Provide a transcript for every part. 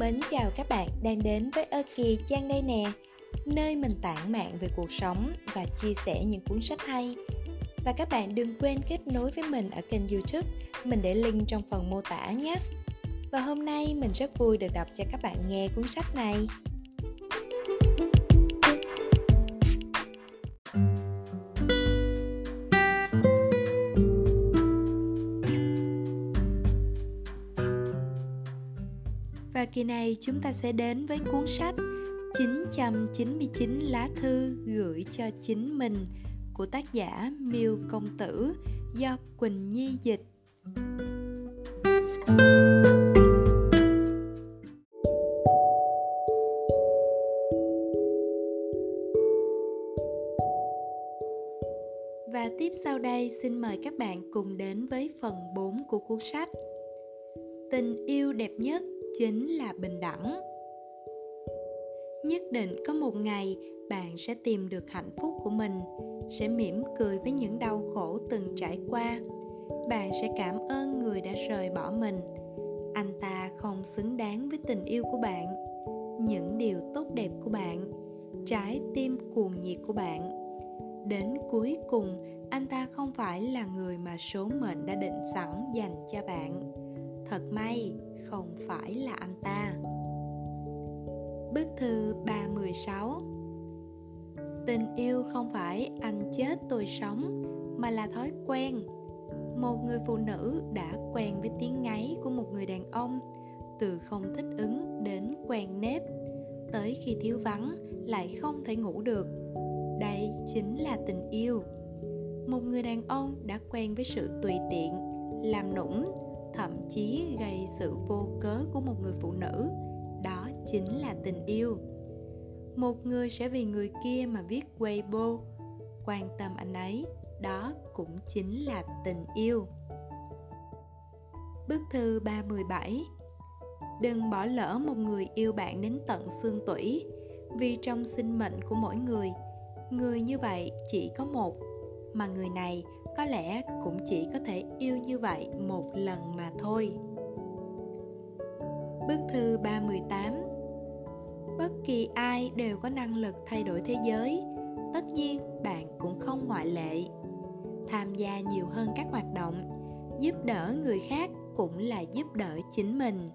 Thân mến chào các bạn đang đến với Ơ kìa Chang đây nè, nơi mình tản mạn về cuộc sống và chia sẻ những cuốn sách hay. Và các bạn đừng quên kết nối với mình ở kênh YouTube, mình để link trong phần mô tả nhé. Và hôm nay mình rất vui được đọc cho các bạn nghe cuốn sách này. Và kỳ này chúng ta sẽ đến với cuốn sách 999 lá thư gửi cho chính mình của tác giả Miêu Công Tử do Quỳnh Nhi dịch. Và tiếp sau đây xin mời các bạn cùng đến với phần 4 của cuốn sách. Tình yêu đẹp nhất chính là bình đẳng. Nhất định có một ngày bạn sẽ tìm được hạnh phúc của mình, sẽ mỉm cười với những đau khổ từng trải qua. Bạn sẽ cảm ơn người đã rời bỏ mình. Anh ta không xứng đáng với tình yêu của bạn, những điều tốt đẹp của bạn, trái tim cuồng nhiệt của bạn. Đến cuối cùng, anh ta không phải là người mà số mệnh đã định sẵn dành cho bạn. Thật may, không phải là anh ta. Bức thư 36. Tình yêu không phải anh chết tôi sống, mà là thói quen. Một người phụ nữ đã quen với tiếng ngáy của một người đàn ông, từ không thích ứng đến quen nếp, tới khi thiếu vắng lại không thể ngủ được. Đây chính là tình yêu. Một người đàn ông đã quen với sự tùy tiện, làm nũng, thậm chí gây sự vô cớ của một người phụ nữ. Đó chính là tình yêu. Một người sẽ vì người kia mà viết Weibo, quan tâm anh ấy. Đó cũng chính là tình yêu. Bức thư 37. Đừng bỏ lỡ một người yêu bạn đến tận xương tủy, vì trong sinh mệnh của mỗi người, người như vậy chỉ có một, mà người này có lẽ cũng chỉ có thể yêu như vậy một lần mà thôi. Bức thư 38. Bất kỳ ai đều có năng lực thay đổi thế giới, tất nhiên bạn cũng không ngoại lệ. Tham gia nhiều hơn các hoạt động, giúp đỡ người khác cũng là giúp đỡ chính mình.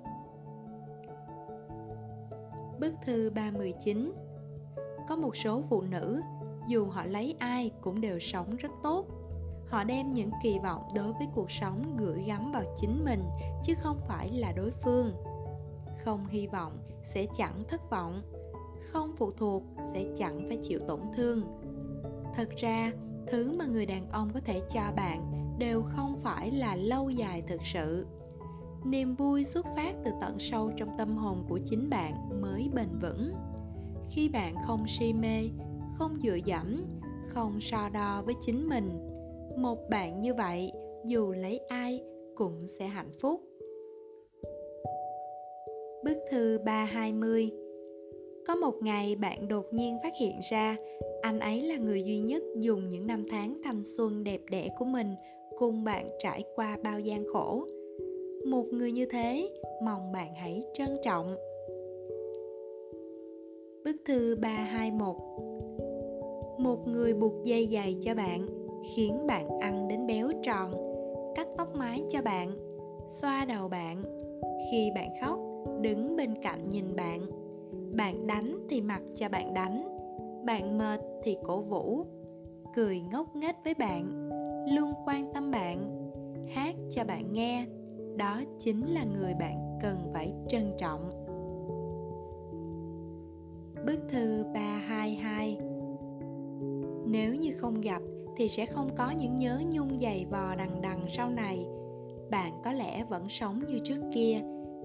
Bức thư 39. Có một số phụ nữ, dù họ lấy ai cũng đều sống rất tốt. Họ đem những kỳ vọng đối với cuộc sống gửi gắm vào chính mình, chứ không phải là đối phương. Không hy vọng sẽ chẳng thất vọng, không phụ thuộc sẽ chẳng phải chịu tổn thương. Thật ra, thứ mà người đàn ông có thể cho bạn đều không phải là lâu dài thực sự. Niềm vui xuất phát từ tận sâu trong tâm hồn của chính bạn mới bền vững. Khi bạn không si mê, không dựa dẫm, không so đo với chính mình, một bạn như vậy dù lấy ai cũng sẽ hạnh phúc. Bức thư 320. Có một ngày bạn đột nhiên phát hiện ra anh ấy là người duy nhất dùng những năm tháng thanh xuân đẹp đẽ của mình cùng bạn trải qua bao gian khổ. Một người như thế, mong bạn hãy trân trọng. Bức thư 321. Một người buộc dây giày cho bạn, khiến bạn ăn đến béo tròn, cắt tóc mái cho bạn, xoa đầu bạn. Khi bạn khóc, đứng bên cạnh nhìn bạn. Bạn đánh thì mặc cho bạn đánh, bạn mệt thì cổ vũ, cười ngốc nghếch với bạn, luôn quan tâm bạn, hát cho bạn nghe. Đó chính là người bạn cần phải trân trọng. Bức thư 322. Nếu như không gặp thì sẽ không có những nhớ nhung dày vò đằng đằng sau này. Bạn có lẽ vẫn sống như trước kia,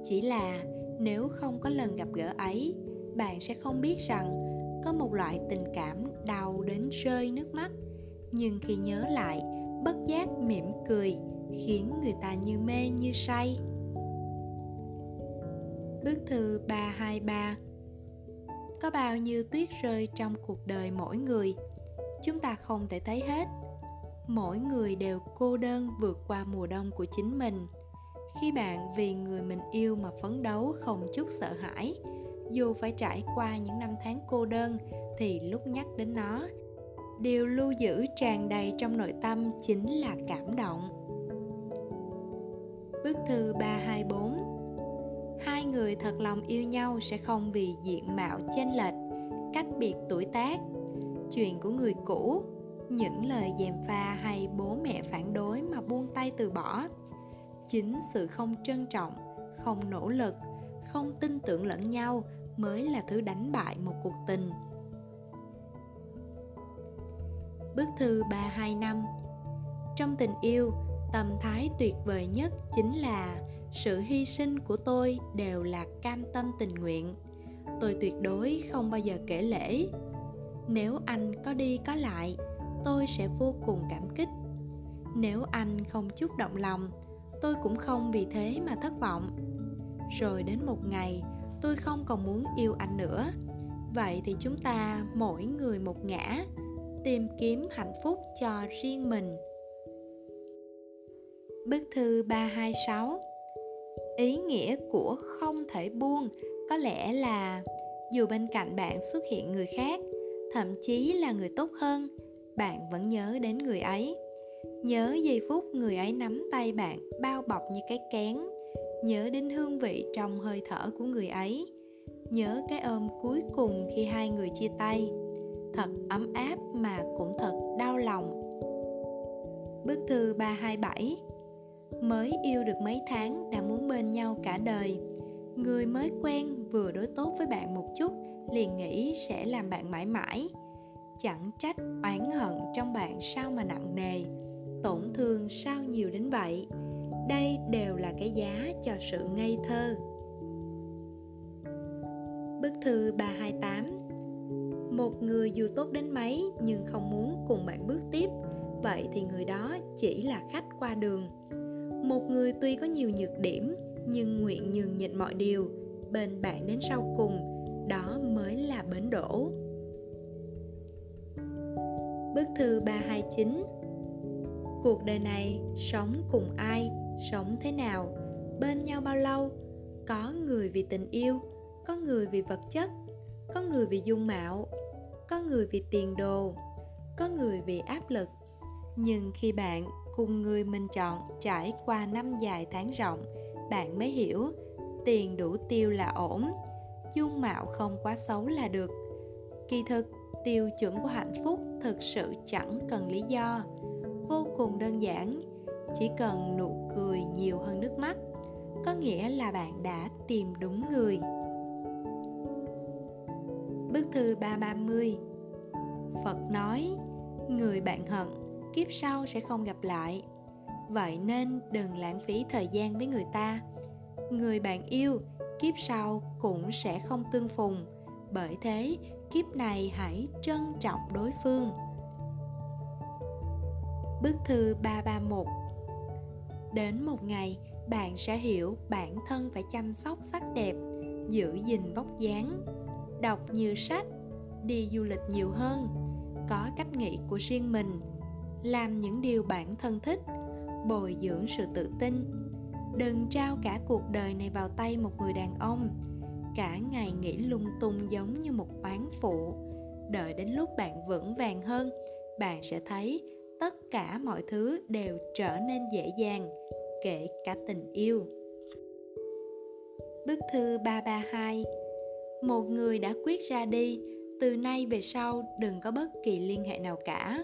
chỉ là nếu không có lần gặp gỡ ấy, bạn sẽ không biết rằng có một loại tình cảm đau đến rơi nước mắt, nhưng khi nhớ lại, bất giác mỉm cười, khiến người ta như mê như say. Bức thư 323. Có bao nhiêu tuyết rơi trong cuộc đời mỗi người, chúng ta không thể thấy hết. Mỗi người đều cô đơn vượt qua mùa đông của chính mình. khi bạn vì người mình yêu mà phấn đấu không chút sợ hãi. Dù phải trải qua những năm tháng cô đơn thì lúc nhắc đến nó, điều lưu giữ tràn đầy trong nội tâm chính là cảm động. Bức thư 324. Hai người thật lòng yêu nhau sẽ không vì diện mạo chênh lệch, cách biệt tuổi tác, chuyện của người cũ, những lời gièm pha hay bố mẹ phản đối mà buông tay từ bỏ. Chính sự không trân trọng, không nỗ lực, không tin tưởng lẫn nhau mới là thứ đánh bại một cuộc tình. Bức thư 325. Trong tình yêu, tâm thái tuyệt vời nhất chính là sự hy sinh của tôi đều là cam tâm tình nguyện. Tôi tuyệt đối không bao giờ kể lễ. Nếu anh có đi có lại, tôi sẽ vô cùng cảm kích. Nếu anh không chút động lòng, tôi cũng không vì thế mà thất vọng. Rồi đến một ngày, tôi không còn muốn yêu anh nữa. Vậy thì chúng ta mỗi người một ngã, tìm kiếm hạnh phúc cho riêng mình. Bức thư 326. Ý nghĩa của không thể buông có lẽ là dù bên cạnh bạn xuất hiện người khác, thậm chí là người tốt hơn, bạn vẫn nhớ đến người ấy. Nhớ giây phút người ấy nắm tay bạn bao bọc như cái kén. Nhớ đến hương vị trong hơi thở của người ấy. Nhớ cái ôm cuối cùng khi hai người chia tay. Thật ấm áp mà cũng thật đau lòng. Bức thư 327. Mới yêu được mấy tháng đã muốn bên nhau cả đời. Người mới quen vừa đối tốt với bạn một chút liền nghĩ sẽ làm bạn mãi mãi. Chẳng trách oán hận trong bạn sao mà nặng nề, tổn thương sao nhiều đến vậy. Đây đều là cái giá cho sự ngây thơ. Bức thư 328. Một người dù tốt đến mấy nhưng không muốn cùng bạn bước tiếp, vậy thì người đó chỉ là khách qua đường. Một người tuy có nhiều nhược điểm nhưng nguyện nhường nhịn mọi điều, bên bạn đến sau cùng, đó mới là bến đỗ. Bức thư 329. Cuộc đời này sống cùng ai, sống thế nào, bên nhau bao lâu. Có người vì tình yêu, có người vì vật chất, có người vì dung mạo, có người vì tiền đồ, có người vì áp lực. Nhưng khi bạn cùng người mình chọn trải qua năm dài tháng rộng, bạn mới hiểu tiền đủ tiêu là ổn, dung mạo không quá xấu là được. Kỳ thực, tiêu chuẩn của hạnh phúc thực sự chẳng cần lý do, vô cùng đơn giản, chỉ cần nụ cười nhiều hơn nước mắt, có nghĩa là bạn đã tìm đúng người. Bức thư 330. Phật nói, người bạn hận, kiếp sau sẽ không gặp lại. Vậy nên đừng lãng phí thời gian với người ta. Người bạn yêu, kiếp sau cũng sẽ không tương phùng. Bởi thế, kiếp này hãy trân trọng đối phương. Bức thư 331. Đến một ngày, bạn sẽ hiểu bản thân phải chăm sóc sắc đẹp, giữ gìn vóc dáng, đọc nhiều sách, đi du lịch nhiều hơn, có cách nghĩ của riêng mình, làm những điều bản thân thích, bồi dưỡng sự tự tin. Đừng trao cả cuộc đời này vào tay một người đàn ông, cả ngày nghĩ lung tung giống như một oán phụ. Đợi đến lúc bạn vững vàng hơn, bạn sẽ thấy tất cả mọi thứ đều trở nên dễ dàng, kể cả tình yêu. Bức thư 332. Một người đã quyết ra đi, từ nay về sau đừng có bất kỳ liên hệ nào cả.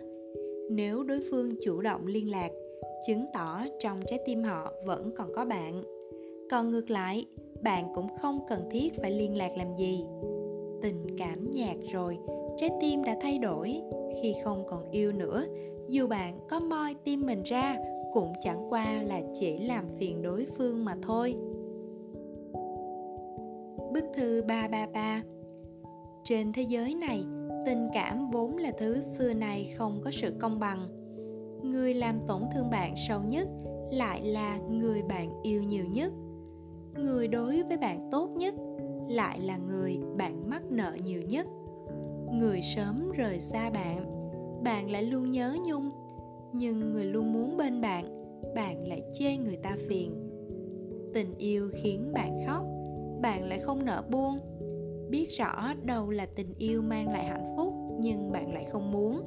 Nếu đối phương chủ động liên lạc, chứng tỏ trong trái tim họ vẫn còn có bạn. Còn ngược lại, bạn cũng không cần thiết phải liên lạc làm gì. Tình cảm nhạt rồi, trái tim đã thay đổi. Khi không còn yêu nữa, dù bạn có moi tim mình ra cũng chẳng qua là chỉ làm phiền đối phương mà thôi. Bức thư 333. Trên thế giới này, tình cảm vốn là thứ xưa nay không có sự công bằng. Người làm tổn thương bạn sâu nhất lại là người bạn yêu nhiều nhất. Người đối với bạn tốt nhất lại là người bạn mắc nợ nhiều nhất. Người sớm rời xa bạn, bạn lại luôn nhớ nhung. Nhưng người luôn muốn bên bạn, bạn lại chê người ta phiền. Tình yêu khiến bạn khóc, bạn lại không nỡ buông. Biết rõ đâu là tình yêu mang lại hạnh phúc, nhưng bạn lại không muốn.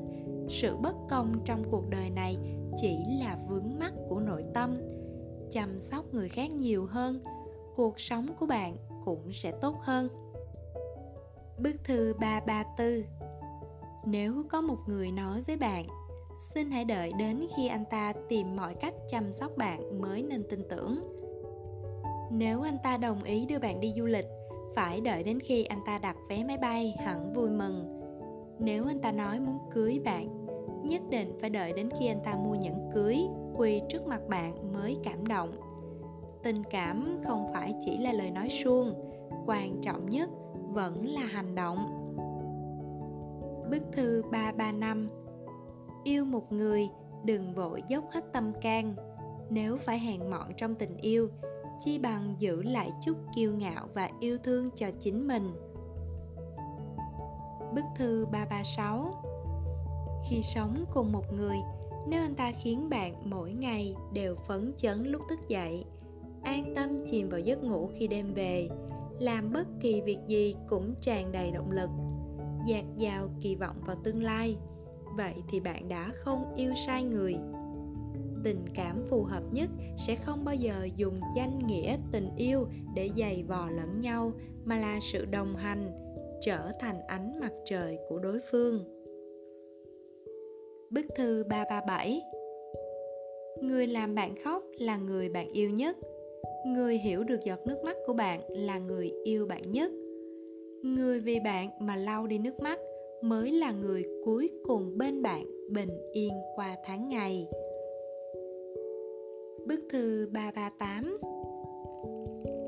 Sự bất công trong cuộc đời này chỉ là vướng mắc của nội tâm. Chăm sóc người khác nhiều hơn, cuộc sống của bạn cũng sẽ tốt hơn. Bức thư 334. Nếu có một người nói với bạn, xin hãy đợi đến khi anh ta tìm mọi cách chăm sóc bạn mới nên tin tưởng. Nếu anh ta đồng ý đưa bạn đi du lịch, phải đợi đến khi anh ta đặt vé máy bay hẳn vui mừng. Nếu anh ta nói muốn cưới bạn, nhất định phải đợi đến khi anh ta mua nhẫn cưới, quỳ trước mặt bạn mới cảm động. Tình cảm không phải chỉ là lời nói suông, quan trọng nhất vẫn là hành động. Bức thư 335. Yêu một người, đừng vội dốc hết tâm can. Nếu phải hèn mọn trong tình yêu, chi bằng giữ lại chút kiêu ngạo và yêu thương cho chính mình. Bức thư 336. Khi sống cùng một người, nếu anh ta khiến bạn mỗi ngày đều phấn chấn lúc thức dậy, an tâm chìm vào giấc ngủ khi đêm về, làm bất kỳ việc gì cũng tràn đầy động lực, dạt dào kỳ vọng vào tương lai, vậy thì bạn đã không yêu sai người. Tình cảm phù hợp nhất sẽ không bao giờ dùng danh nghĩa tình yêu để giày vò lẫn nhau, mà là sự đồng hành, trở thành ánh mặt trời của đối phương. Bức thư 337. Người làm bạn khóc là người bạn yêu nhất. Người hiểu được giọt nước mắt của bạn là người yêu bạn nhất. Người vì bạn mà lau đi nước mắt mới là người cuối cùng bên bạn bình yên qua tháng ngày. Bức thư 338.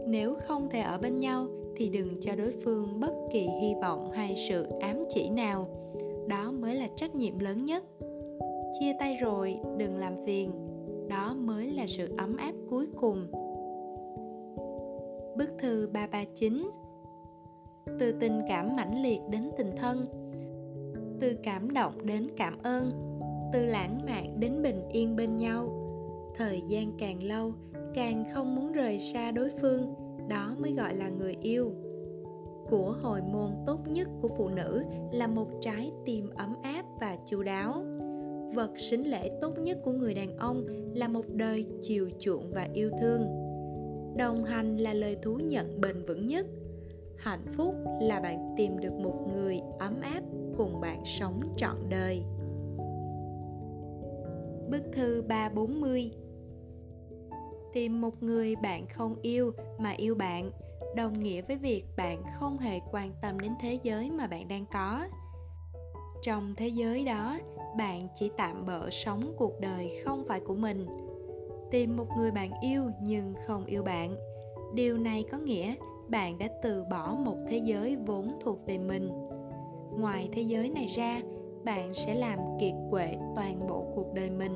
Nếu không thể ở bên nhau thì đừng cho đối phương bất kỳ hy vọng hay sự ám chỉ nào. Đó mới là trách nhiệm lớn nhất. Chia tay rồi, đừng làm phiền. Đó mới là sự ấm áp cuối cùng. Bức thư 339. Từ tình cảm mãnh liệt đến tình thân, từ cảm động đến cảm ơn, từ lãng mạn đến bình yên bên nhau. Thời gian càng lâu, càng không muốn rời xa đối phương, đó mới gọi là người yêu. Của hồi môn tốt nhất của phụ nữ là một trái tim ấm áp và chu đáo. Vật sính lễ tốt nhất của người đàn ông là một đời chiều chuộng và yêu thương. Đồng hành là lời thú nhận bền vững nhất. Hạnh phúc là bạn tìm được một người ấm áp cùng bạn sống trọn đời. Bức thư 340. Tìm một người bạn không yêu mà yêu bạn đồng nghĩa với việc bạn không hề quan tâm đến thế giới mà bạn đang có. Trong thế giới đó, bạn chỉ tạm bợ sống cuộc đời không phải của mình. Tìm một người bạn yêu nhưng không yêu bạn, điều này có nghĩa bạn đã từ bỏ một thế giới vốn thuộc về mình. Ngoài thế giới này ra, bạn sẽ làm kiệt quệ toàn bộ cuộc đời mình.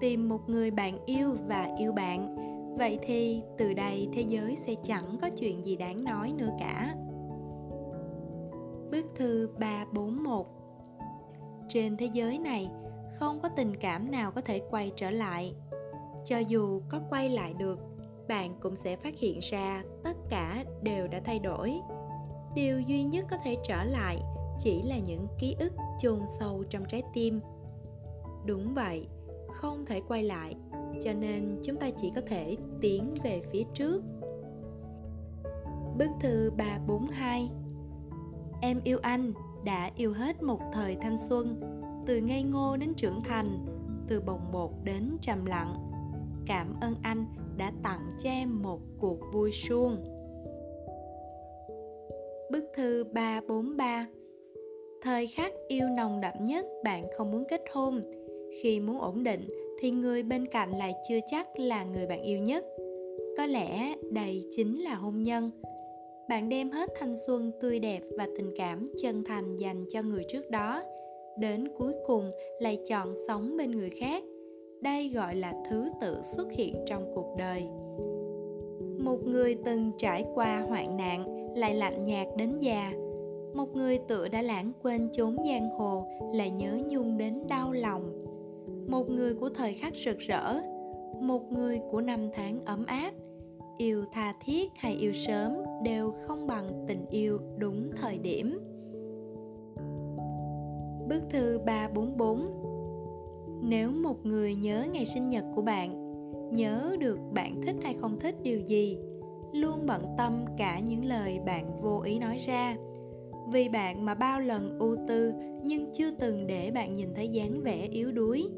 Tìm một người bạn yêu và yêu bạn, vậy thì từ đây thế giới sẽ chẳng có chuyện gì đáng nói nữa cả. Bức thư 341. Trên thế giới này, không có tình cảm nào có thể quay trở lại. Cho dù có quay lại được, bạn cũng sẽ phát hiện ra tất cả đều đã thay đổi. Điều duy nhất có thể trở lại chỉ là những ký ức chôn sâu trong trái tim. Đúng vậy, không thể quay lại, cho nên chúng ta chỉ có thể tiến về phía trước. Bức thư 342. Em yêu anh đã yêu hết một thời thanh xuân, từ ngây ngô đến trưởng thành, từ bồng bột đến trầm lặng. Cảm ơn anh đã tặng cho em một cuộc vui suông. Bức thư 343. Thời khắc yêu nồng đậm nhất bạn không muốn kết hôn. Khi muốn ổn định thì người bên cạnh lại chưa chắc là người bạn yêu nhất. Có lẽ đây chính là hôn nhân. Bạn đem hết thanh xuân tươi đẹp và tình cảm chân thành dành cho người trước đó, đến cuối cùng lại chọn sống bên người khác. Đây gọi là thứ tự xuất hiện trong cuộc đời. Một người từng trải qua hoạn nạn lại lạnh nhạt đến già. Một người tựa đã lãng quên chốn giang hồ lại nhớ nhung đến đau lòng. Một người của thời khắc rực rỡ, một người của năm tháng ấm áp, Yêu tha thiết hay yêu sớm đều không bằng tình yêu đúng thời điểm. Bức thư 344. Nếu một người nhớ ngày sinh nhật của bạn, nhớ được bạn thích hay không thích điều gì, luôn bận tâm cả những lời bạn vô ý nói ra. Vì bạn mà bao lần ưu tư nhưng chưa từng để bạn nhìn thấy dáng vẻ yếu đuối.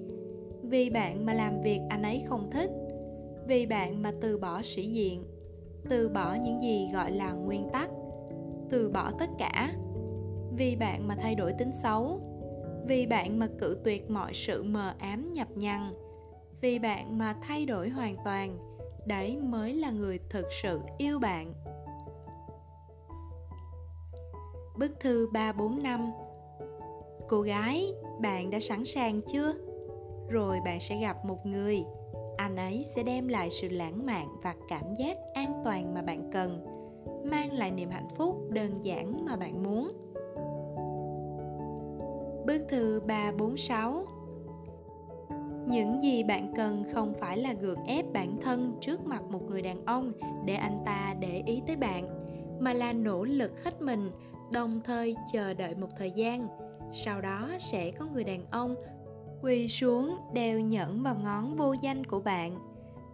Vì bạn mà làm việc anh ấy không thích. Vì bạn mà từ bỏ sĩ diện, từ bỏ những gì gọi là nguyên tắc, từ bỏ tất cả. Vì bạn mà thay đổi tính xấu. Vì bạn mà cự tuyệt mọi sự mờ ám nhập nhằng. Vì bạn mà thay đổi hoàn toàn. Đấy mới là người thực sự yêu bạn. Bức thư 345. Cô gái, bạn đã sẵn sàng chưa? Rồi bạn sẽ gặp một người. Anh ấy sẽ đem lại sự lãng mạn và cảm giác an toàn mà bạn cần, mang lại niềm hạnh phúc đơn giản mà bạn muốn. Bức thư 346. Những gì bạn cần không phải là gượng ép bản thân trước mặt một người đàn ông để anh ta để ý tới bạn, mà là nỗ lực hết mình, đồng thời chờ đợi một thời gian. Sau đó sẽ có người đàn ông quỳ xuống đeo nhẫn vào ngón vô danh của bạn.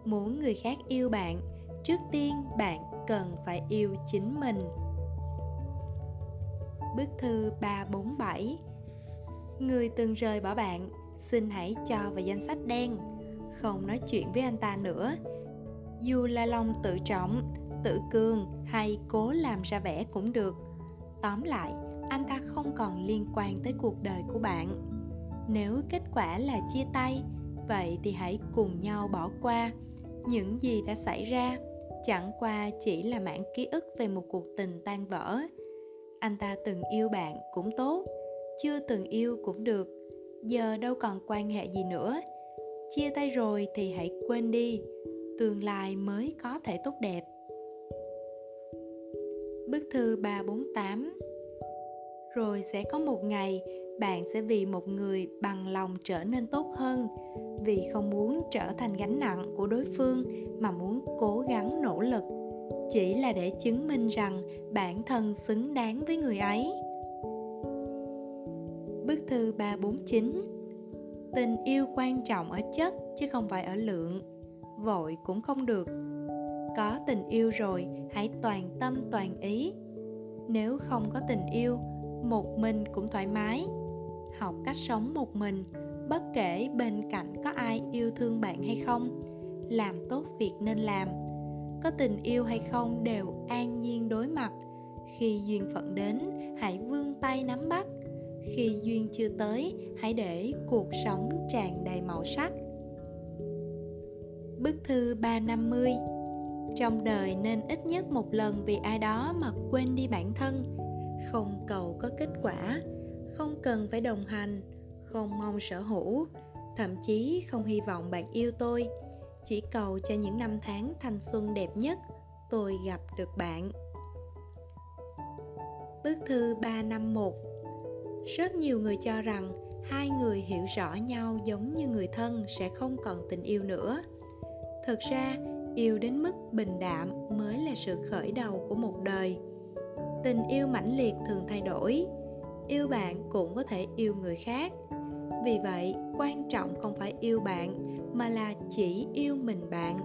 Muốn người khác yêu bạn, trước tiên bạn cần phải yêu chính mình. Bức thư 347. Người từng rời bỏ bạn, xin hãy cho vào danh sách đen. Không nói chuyện với anh ta nữa. Dù là lòng tự trọng, tự cường hay cố làm ra vẻ cũng được. Tóm lại, anh ta không còn liên quan tới cuộc đời của bạn. Nếu kết quả là chia tay, vậy thì hãy cùng nhau bỏ qua. Những gì đã xảy ra chẳng qua chỉ là mảng ký ức về một cuộc tình tan vỡ. Anh ta từng yêu bạn cũng tốt, chưa từng yêu cũng được. Giờ đâu còn quan hệ gì nữa. Chia tay rồi thì hãy quên đi. Tương lai mới có thể tốt đẹp. Bức thư 348. Rồi sẽ có một ngày bạn sẽ vì một người bằng lòng trở nên tốt hơn, vì không muốn trở thành gánh nặng của đối phương mà muốn cố gắng nỗ lực, chỉ là để chứng minh rằng bản thân xứng đáng với người ấy. Bức thư 349. Tình yêu quan trọng ở chất chứ không phải ở lượng. Vội cũng không được. Có tình yêu rồi hãy toàn tâm toàn ý. Nếu không có tình yêu, một mình cũng thoải mái. Học cách sống một mình, bất kể bên cạnh có ai yêu thương bạn hay không. Làm tốt việc nên làm. Có tình yêu hay không đều an nhiên đối mặt. Khi duyên phận đến, hãy vươn tay nắm bắt. Khi duyên chưa tới, hãy để cuộc sống tràn đầy màu sắc. Bức thư 350. Trong đời nên ít nhất một lần vì ai đó mà quên đi bản thân. Không cầu có kết quả, không cần phải đồng hành, không mong sở hữu, thậm chí không hy vọng bạn yêu tôi. Chỉ cầu cho những năm tháng thanh xuân đẹp nhất, tôi gặp được bạn. Bức thư 351. Rất nhiều người cho rằng hai người hiểu rõ nhau giống như người thân sẽ không còn tình yêu nữa. Thực ra, yêu đến mức bình đạm mới là sự khởi đầu của một đời. Tình yêu mãnh liệt thường thay đổi. Yêu bạn cũng có thể yêu người khác. Vì vậy, quan trọng không phải yêu bạn mà là chỉ yêu mình bạn.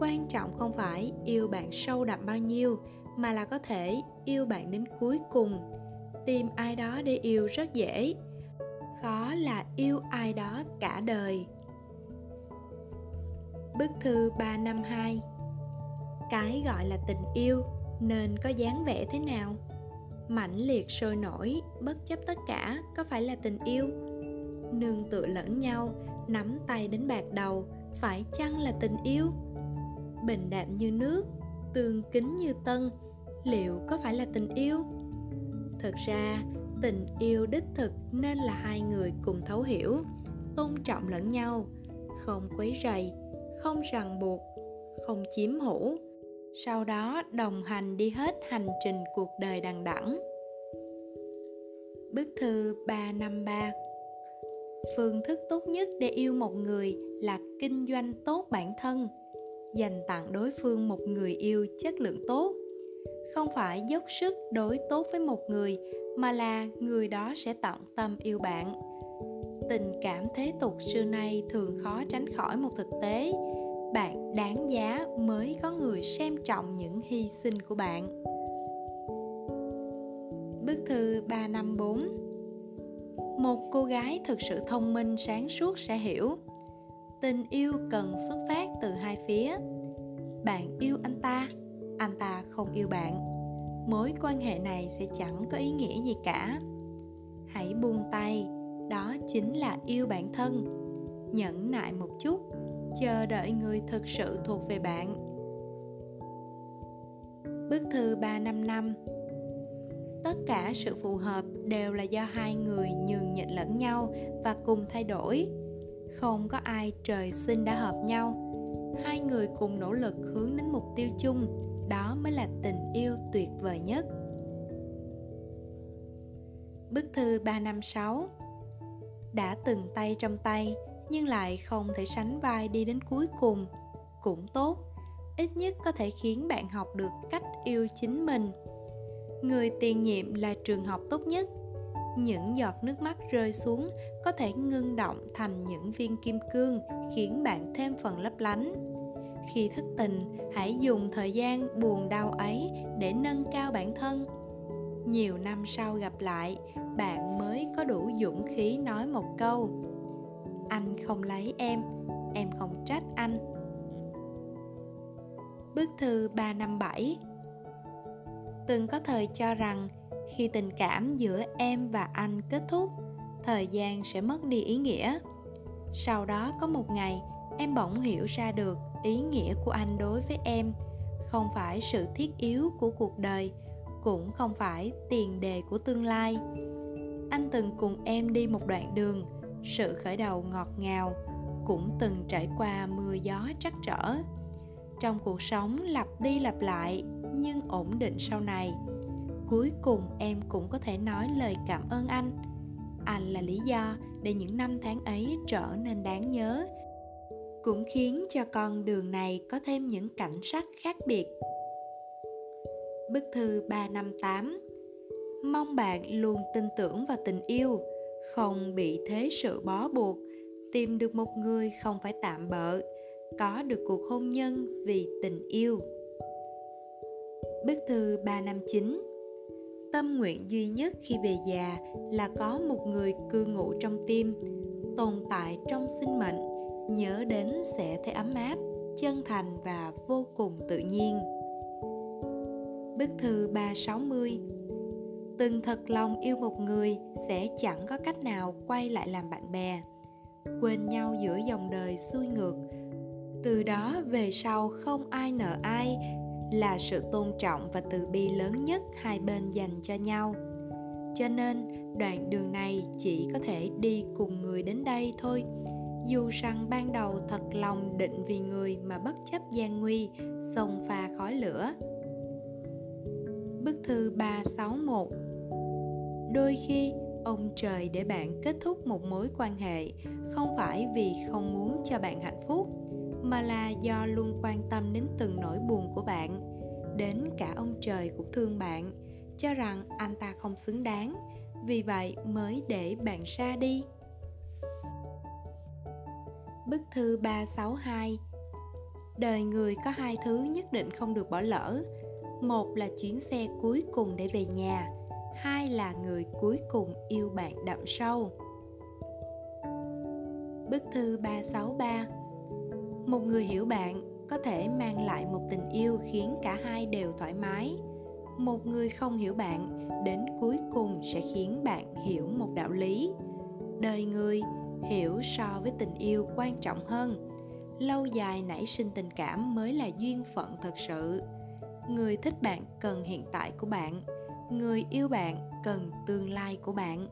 Quan trọng không phải yêu bạn sâu đậm bao nhiêu mà là có thể yêu bạn đến cuối cùng. Tìm ai đó để yêu rất dễ. Khó là yêu ai đó cả đời. Bức thư 352. Cái gọi là tình yêu nên có dáng vẻ thế nào? Mãnh liệt sôi nổi, bất chấp tất cả, có phải là tình yêu? Nương tựa lẫn nhau, nắm tay đến bạc đầu, phải chăng là tình yêu? Bình đạm như nước, tương kính như tân, liệu có phải là tình yêu? Thực ra, tình yêu đích thực nên là hai người cùng thấu hiểu, tôn trọng lẫn nhau, không quấy rầy, không ràng buộc, không chiếm hữu. Sau đó đồng hành đi hết hành trình cuộc đời đằng đẵng. Bức thư 353. Phương thức tốt nhất để yêu một người là kinh doanh tốt bản thân. dành tặng đối phương một người yêu chất lượng tốt. Không phải dốc sức đối tốt với một người, mà là người đó sẽ tận tâm yêu bạn. Tình cảm thế tục xưa nay thường khó tránh khỏi một thực tế: bạn đáng giá mới có người xem trọng những hy sinh của bạn. Bức thư 354. Một cô gái thực sự thông minh sáng suốt sẽ hiểu, tình yêu cần xuất phát từ hai phía. Bạn yêu anh ta không yêu bạn, mối quan hệ này sẽ chẳng có ý nghĩa gì cả. Hãy buông tay, đó chính là yêu bản thân. Nhẫn nại một chút, chờ đợi người thực sự thuộc về bạn. Bức thư 355. Tất cả sự phù hợp đều là do hai người nhường nhịn lẫn nhau và cùng thay đổi. Không có ai trời sinh đã hợp nhau. Hai người cùng nỗ lực hướng đến mục tiêu chung, đó mới là tình yêu tuyệt vời nhất. Bức thư 356. Đã từng tay trong tay nhưng lại không thể sánh vai đi đến cuối cùng cũng tốt, ít nhất có thể khiến bạn học được cách yêu chính mình. Người tiền nhiệm là trường học tốt nhất. Những giọt nước mắt rơi xuống có thể ngưng động thành những viên kim cương, khiến bạn thêm phần lấp lánh. Khi thất tình, hãy dùng thời gian buồn đau ấy để nâng cao bản thân. Nhiều năm sau gặp lại, bạn mới có đủ dũng khí nói một câu: anh không lấy em không trách anh. Bức thư 357. Từng có thời cho rằng khi tình cảm giữa em và anh kết thúc, thời gian sẽ mất đi ý nghĩa. Sau đó có một ngày, em bỗng hiểu ra được ý nghĩa của anh đối với em không phải sự thiết yếu của cuộc đời, cũng không phải tiền đề của tương lai. Anh từng cùng em đi một đoạn đường, sự khởi đầu ngọt ngào, cũng từng trải qua mưa gió trắc trở. Trong cuộc sống lặp đi lặp lại nhưng ổn định sau này, cuối cùng em cũng có thể nói lời cảm ơn anh. Anh là lý do để những năm tháng ấy trở nên đáng nhớ, cũng khiến cho con đường này có thêm những cảnh sắc khác biệt. Bức thư 358. Mong bạn luôn tin tưởng vào tình yêu, không bị thế sự bó buộc, tìm được một người không phải tạm bợ, có được cuộc hôn nhân vì tình yêu. Bức thư 359. Tâm nguyện duy nhất khi về già là có một người cư ngụ trong tim, tồn tại trong sinh mệnh, nhớ đến sẽ thấy ấm áp, chân thành và vô cùng tự nhiên. Bức thư 360. Từng thật lòng yêu một người sẽ chẳng có cách nào quay lại làm bạn bè. Quên nhau giữa dòng đời xuôi ngược, từ đó về sau không ai nợ ai, là sự tôn trọng và từ bi lớn nhất hai bên dành cho nhau. Cho nên đoạn đường này chỉ có thể đi cùng người đến đây thôi, dù rằng ban đầu thật lòng định vì người mà bất chấp gian nguy, xông pha khói lửa. Bức thư 361. Đôi khi ông trời để bạn kết thúc một mối quan hệ không phải vì không muốn cho bạn hạnh phúc, mà là do luôn quan tâm đến từng nỗi buồn của bạn. Đến cả ông trời cũng thương bạn, cho rằng anh ta không xứng đáng, vì vậy mới để bạn ra đi. Bức thư 362. Đời người có hai thứ nhất định không được bỏ lỡ. Một là chuyến xe cuối cùng để về nhà, hai là người cuối cùng yêu bạn đậm sâu. Bức thư 363. Một người hiểu bạn có thể mang lại một tình yêu khiến cả hai đều thoải mái. Một người không hiểu bạn đến cuối cùng sẽ khiến bạn hiểu một đạo lý: đời người, hiểu so với tình yêu quan trọng hơn. Lâu dài nảy sinh tình cảm mới là duyên phận thật sự. Người thích bạn cần hiện tại của bạn, người yêu bạn cần tương lai của bạn.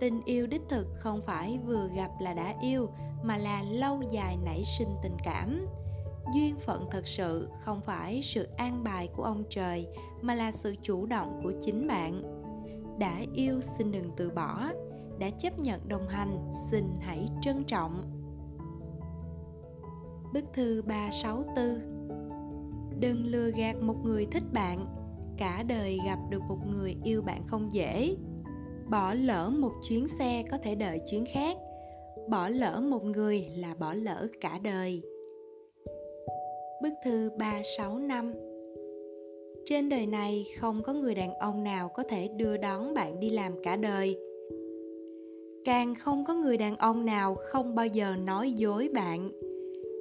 Tình yêu đích thực không phải vừa gặp là đã yêu, mà là lâu dài nảy sinh tình cảm. Duyên phận thật sự không phải sự an bài của ông trời, mà là sự chủ động của chính bạn. Đã yêu xin đừng từ bỏ, đã chấp nhận đồng hành xin hãy trân trọng. Bức thư 364. Đừng lừa gạt một người thích bạn. Cả đời gặp được một người yêu bạn không dễ. Bỏ lỡ một chuyến xe có thể đợi chuyến khác. Bỏ lỡ một người là bỏ lỡ cả đời. Bức thư 365. Trên đời này không có người đàn ông nào có thể đưa đón bạn đi làm cả đời. Càng không có người đàn ông nào không bao giờ nói dối bạn.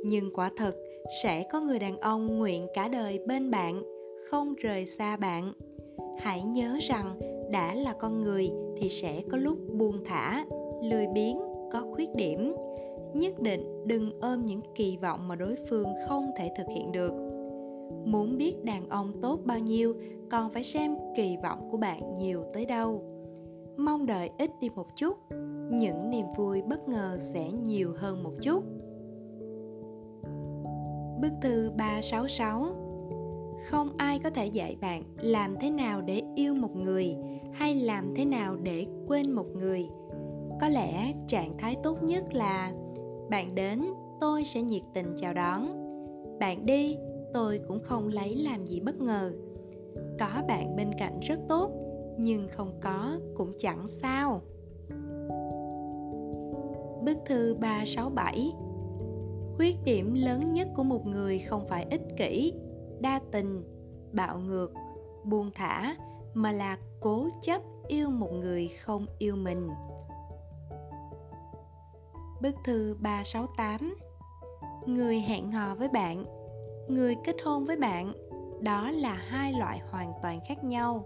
Nhưng quả thật sẽ có người đàn ông nguyện cả đời bên bạn, không rời xa bạn. Hãy nhớ rằng đã là con người thì sẽ có lúc buông thả, lười biếng, có khuyết điểm. Nhất định đừng ôm những kỳ vọng mà đối phương không thể thực hiện được. Muốn biết đàn ông tốt bao nhiêu, còn phải xem kỳ vọng của bạn nhiều tới đâu. Mong đợi ít đi một chút, những niềm vui bất ngờ sẽ nhiều hơn một chút. Bức thư 366. Không ai có thể dạy bạn làm thế nào để yêu một người, hay làm thế nào để quên một người. Có lẽ trạng thái tốt nhất là: bạn đến, tôi sẽ nhiệt tình chào đón. Bạn đi, tôi cũng không lấy làm gì bất ngờ. Có bạn bên cạnh rất tốt, nhưng không có cũng chẳng sao. Bức thư 367. Khuyết điểm lớn nhất của một người không phải ích kỷ, đa tình, bạo ngược, buông thả, mà là cố chấp yêu một người không yêu mình. Bức thư 368. Người hẹn hò với bạn, người kết hôn với bạn, đó là hai loại hoàn toàn khác nhau.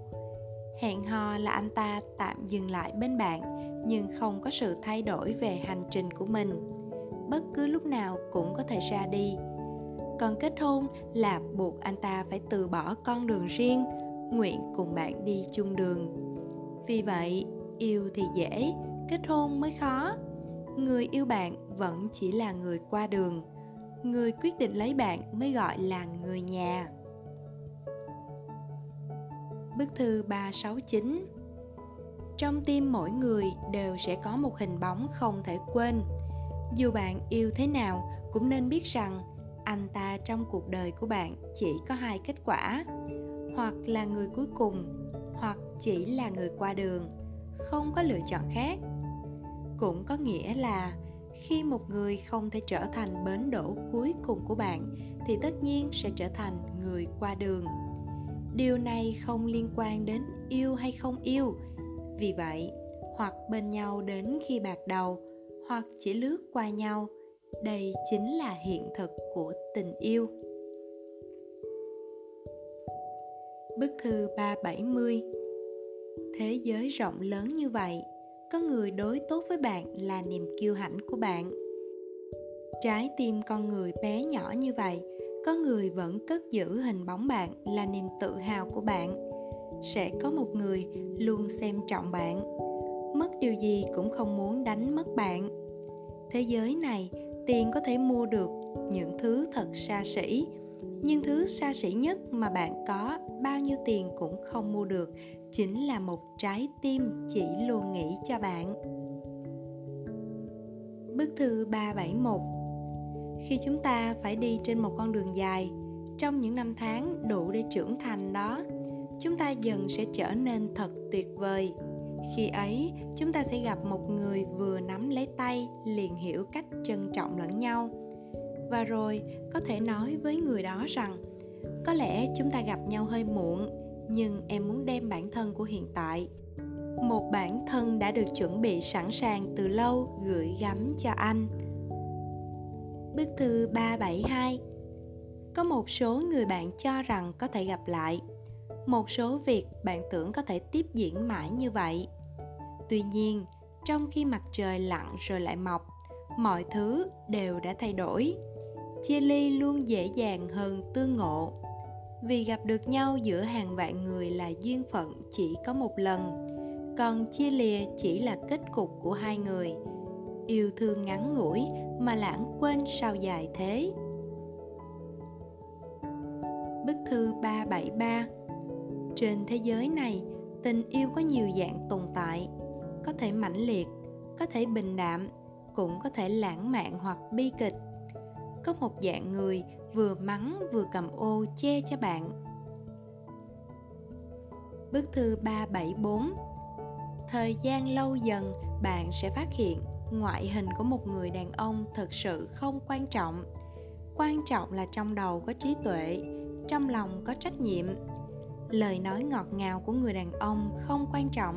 Hẹn hò là anh ta tạm dừng lại bên bạn, nhưng không có sự thay đổi về hành trình của mình. Bất cứ lúc nào cũng có thể ra đi. Còn kết hôn là buộc anh ta phải từ bỏ con đường riêng, nguyện cùng bạn đi chung đường. Vì vậy, yêu thì dễ, kết hôn mới khó. Người yêu bạn vẫn chỉ là người qua đường. Người quyết định lấy bạn mới gọi là người nhà. Bức thư 369. Trong tim mỗi người đều sẽ có một hình bóng không thể quên. Dù bạn yêu thế nào cũng nên biết rằng anh ta trong cuộc đời của bạn chỉ có hai kết quả. Hoặc là người cuối cùng, hoặc chỉ là người qua đường. Không có lựa chọn khác. Cũng có nghĩa là khi một người không thể trở thành bến đỗ cuối cùng của bạn thì tất nhiên sẽ trở thành người qua đường. Điều này không liên quan đến yêu hay không yêu. Vì vậy, hoặc bên nhau đến khi bạc đầu, hoặc chỉ lướt qua nhau. Đây chính là hiện thực của tình yêu. Bức thư 370. Thế giới rộng lớn như vậy, có người đối tốt với bạn là niềm kiêu hãnh của bạn. Trái tim con người bé nhỏ như vậy, có người vẫn cất giữ hình bóng bạn là niềm tự hào của bạn. Sẽ có một người luôn xem trọng bạn, mất điều gì cũng không muốn đánh mất bạn. Thế giới này, tiền có thể mua được những thứ thật xa xỉ, nhưng thứ xa xỉ nhất mà bạn có bao nhiêu tiền cũng không mua được chính là một trái tim chỉ luôn nghĩ cho bạn. Bức thư 371. Khi chúng ta phải đi trên một con đường dài, trong những năm tháng đủ để trưởng thành đó, chúng ta dần sẽ trở nên thật tuyệt vời. Khi ấy, chúng ta sẽ gặp một người vừa nắm lấy tay liền hiểu cách trân trọng lẫn nhau. Và rồi, có thể nói với người đó rằng: có lẽ chúng ta gặp nhau hơi muộn, nhưng em muốn đem bản thân của hiện tại, một bản thân đã được chuẩn bị sẵn sàng từ lâu, gửi gắm cho anh. Bức thư 372. Có một số người bạn cho rằng có thể gặp lại. Một số việc bạn tưởng có thể tiếp diễn mãi như vậy. Tuy nhiên, trong khi mặt trời lặn rồi lại mọc, mọi thứ đều đã thay đổi. Chia ly luôn dễ dàng hơn tương ngộ. Vì gặp được nhau giữa hàng vạn người là duyên phận chỉ có một lần, còn chia lìa chỉ là kết cục của hai người. Yêu thương ngắn ngủi mà lãng quên sao dài thế. Bức thư 373. Trên thế giới này, tình yêu có nhiều dạng tồn tại. Có thể mãnh liệt, có thể bình đạm, cũng có thể lãng mạn hoặc bi kịch. có một dạng người vừa mắng vừa cầm ô che cho bạn. Bức thư 374. Thời gian lâu dần, bạn sẽ phát hiện ngoại hình của một người đàn ông thật sự không quan trọng. Quan trọng là trong đầu có trí tuệ, trong lòng có trách nhiệm. Lời nói ngọt ngào của người đàn ông không quan trọng.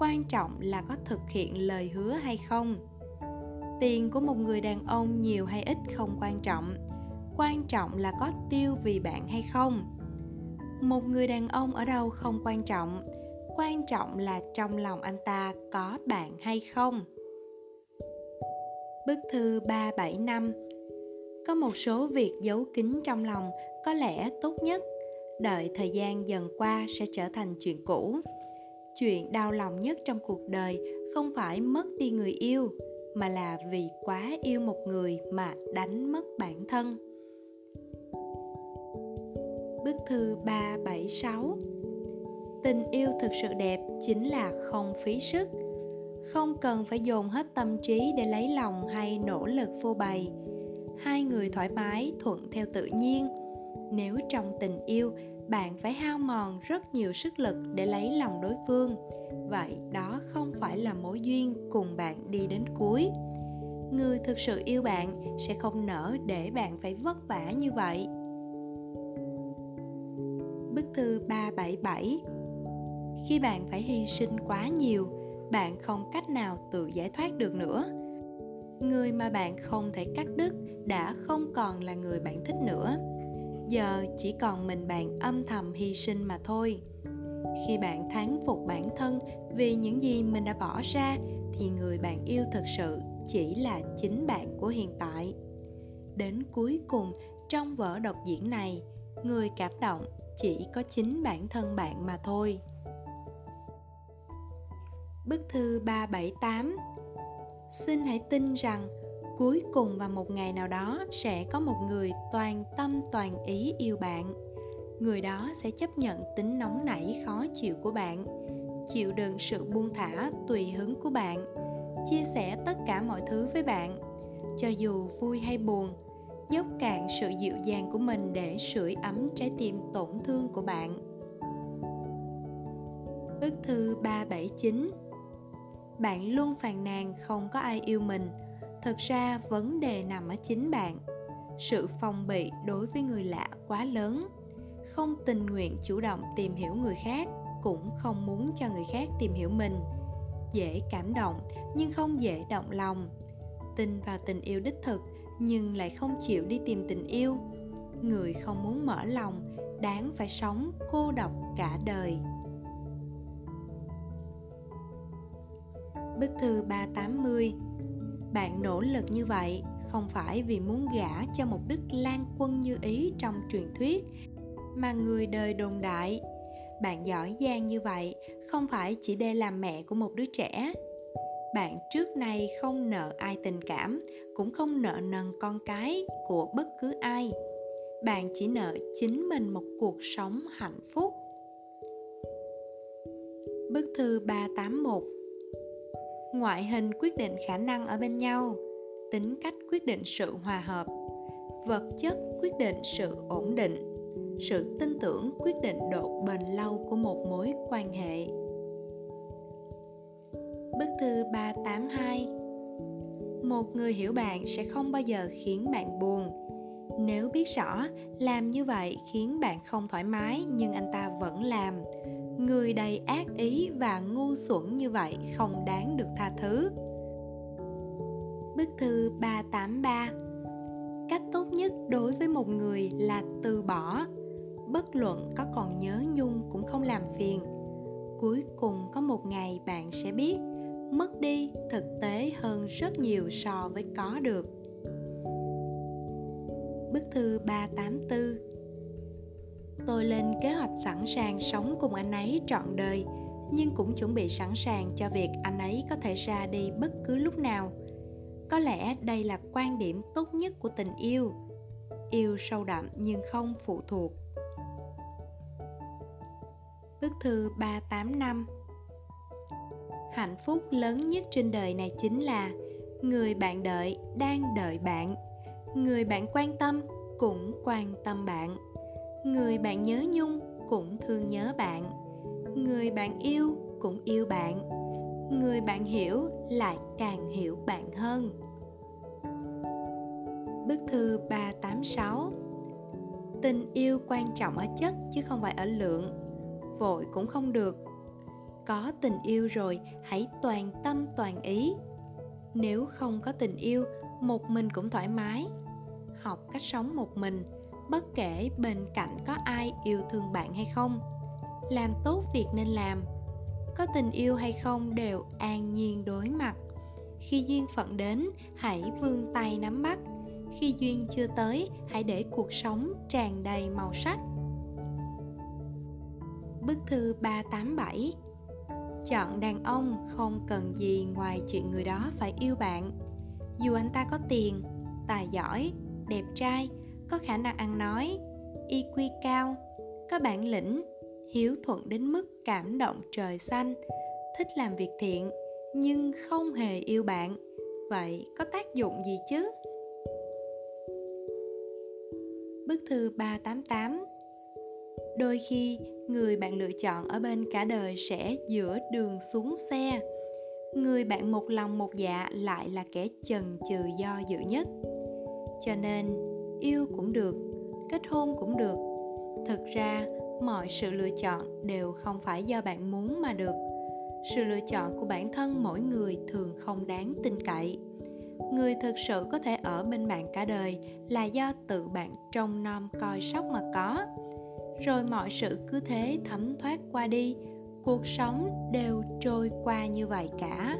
Quan trọng là có thực hiện lời hứa hay không. Tiền của một người đàn ông nhiều hay ít không quan trọng. Quan trọng là có tiêu vì bạn hay không. Một người đàn ông ở đâu không quan trọng. Quan trọng là trong lòng anh ta có bạn hay không. Bức thư 375. Có một số việc giấu kín trong lòng có lẽ tốt nhất. Đợi thời gian dần qua sẽ trở thành chuyện cũ. Chuyện đau lòng nhất trong cuộc đời không phải mất đi người yêu, mà là vì quá yêu một người mà đánh mất bản thân. Bức thư 376. Tình yêu thực sự đẹp chính là không phí sức. Không cần phải dồn hết tâm trí để lấy lòng hay nỗ lực phô bày. Hai người thoải mái thuận theo tự nhiên. Nếu trong tình yêu, bạn phải hao mòn rất nhiều sức lực để lấy lòng đối phương, vậy đó không phải là mối duyên cùng bạn đi đến cuối. Người thực sự yêu bạn sẽ không nỡ để bạn phải vất vả như vậy. Bức thư 377. Khi bạn phải hy sinh quá nhiều, bạn không cách nào tự giải thoát được nữa. Người mà bạn không thể cắt đứt đã không còn là người bạn thích nữa. Giờ chỉ còn mình bạn âm thầm hy sinh mà thôi. Khi bạn thán phục bản thân vì những gì mình đã bỏ ra, thì người bạn yêu thật sự chỉ là chính bạn của hiện tại. Đến cuối cùng, trong vở độc diễn này, người cảm động chỉ có chính bản thân bạn mà thôi. Bức thư 378. Xin hãy tin rằng cuối cùng vào một ngày nào đó sẽ có một người toàn tâm toàn ý yêu bạn. Người đó sẽ chấp nhận tính nóng nảy khó chịu của bạn, chịu đựng sự buông thả tùy hứng của bạn, chia sẻ tất cả mọi thứ với bạn, cho dù vui hay buồn, dốc cạn sự dịu dàng của mình để sưởi ấm trái tim tổn thương của bạn. Bức thư 379. Bạn luôn phàn nàn không có ai yêu mình. Thực ra vấn đề nằm ở chính bạn. Sự phòng bị đối với người lạ quá lớn. Không tình nguyện chủ động tìm hiểu người khác, cũng không muốn cho người khác tìm hiểu mình. Dễ cảm động nhưng không dễ động lòng. Tin vào tình yêu đích thực nhưng lại không chịu đi tìm tình yêu. Người không muốn mở lòng đáng phải sống cô độc cả đời. Bức thư 380. Bạn nỗ lực như vậy không phải vì muốn gả cho một đức lan quân như ý trong truyền thuyết mà người đời đồn đại. Bạn giỏi giang như vậy không phải chỉ để làm mẹ của một đứa trẻ. Bạn trước nay không nợ ai tình cảm, cũng không nợ nần con cái của bất cứ ai. Bạn chỉ nợ chính mình một cuộc sống hạnh phúc. Bức thư 381. Ngoại hình quyết định khả năng ở bên nhau, tính cách quyết định sự hòa hợp, vật chất quyết định sự ổn định, sự tin tưởng quyết định độ bền lâu của một mối quan hệ. Bức thư 382. Một người hiểu bạn sẽ không bao giờ khiến bạn buồn. Nếu biết rõ làm như vậy khiến bạn không thoải mái nhưng anh ta vẫn làm, người đầy ác ý và ngu xuẩn như vậy không đáng được tha thứ. Bức thư 383. Cách tốt nhất đối với một người là từ bỏ. Bất luận có còn nhớ nhung cũng không làm phiền. Cuối cùng có một ngày bạn sẽ biết, mất đi thực tế hơn rất nhiều so với có được. Bức thư 384. Tôi lên kế hoạch sẵn sàng sống cùng anh ấy trọn đời, nhưng cũng chuẩn bị sẵn sàng cho việc anh ấy có thể ra đi bất cứ lúc nào. Có lẽ đây là quan điểm tốt nhất của tình yêu. Yêu sâu đậm nhưng không phụ thuộc. Bức thư 385. Hạnh phúc lớn nhất trên đời này chính là người bạn đợi đang đợi bạn. Người bạn quan tâm cũng quan tâm bạn. Người bạn nhớ nhung cũng thương nhớ bạn. Người bạn yêu cũng yêu bạn. Người bạn hiểu lại càng hiểu bạn hơn. Bức thư 386. Tình yêu quan trọng ở chất chứ không phải ở lượng. Vội cũng không được. Có tình yêu rồi hãy toàn tâm toàn ý. Nếu không có tình yêu, một mình cũng thoải mái. Học cách sống một mình, bất kể bên cạnh có ai yêu thương bạn hay không. Làm tốt việc nên làm. Có tình yêu hay không đều an nhiên đối mặt. Khi duyên phận đến, hãy vươn tay nắm bắt. Khi duyên chưa tới, hãy để cuộc sống tràn đầy màu sắc. Bức thư 387. Chọn đàn ông không cần gì ngoài chuyện người đó phải yêu bạn. Dù anh ta có tiền, tài giỏi, đẹp trai, có khả năng ăn nói, IQ cao, có bản lĩnh, hiếu thuận đến mức cảm động trời xanh, thích làm việc thiện, nhưng không hề yêu bạn. Vậy có tác dụng gì chứ? Bức thư 388. Đôi khi, người bạn lựa chọn ở bên cả đời sẽ giữa đường xuống xe. Người bạn một lòng một dạ lại là kẻ chần chừ do dự nhất. Cho nên, yêu cũng được, kết hôn cũng được. Thực ra, mọi sự lựa chọn đều không phải do bạn muốn mà được. Sự lựa chọn của bản thân mỗi người thường không đáng tin cậy. Người thực sự có thể ở bên bạn cả đời là do tự bạn trông nom coi sóc mà có. Rồi mọi sự cứ thế thấm thoát qua đi. Cuộc sống đều trôi qua như vậy cả.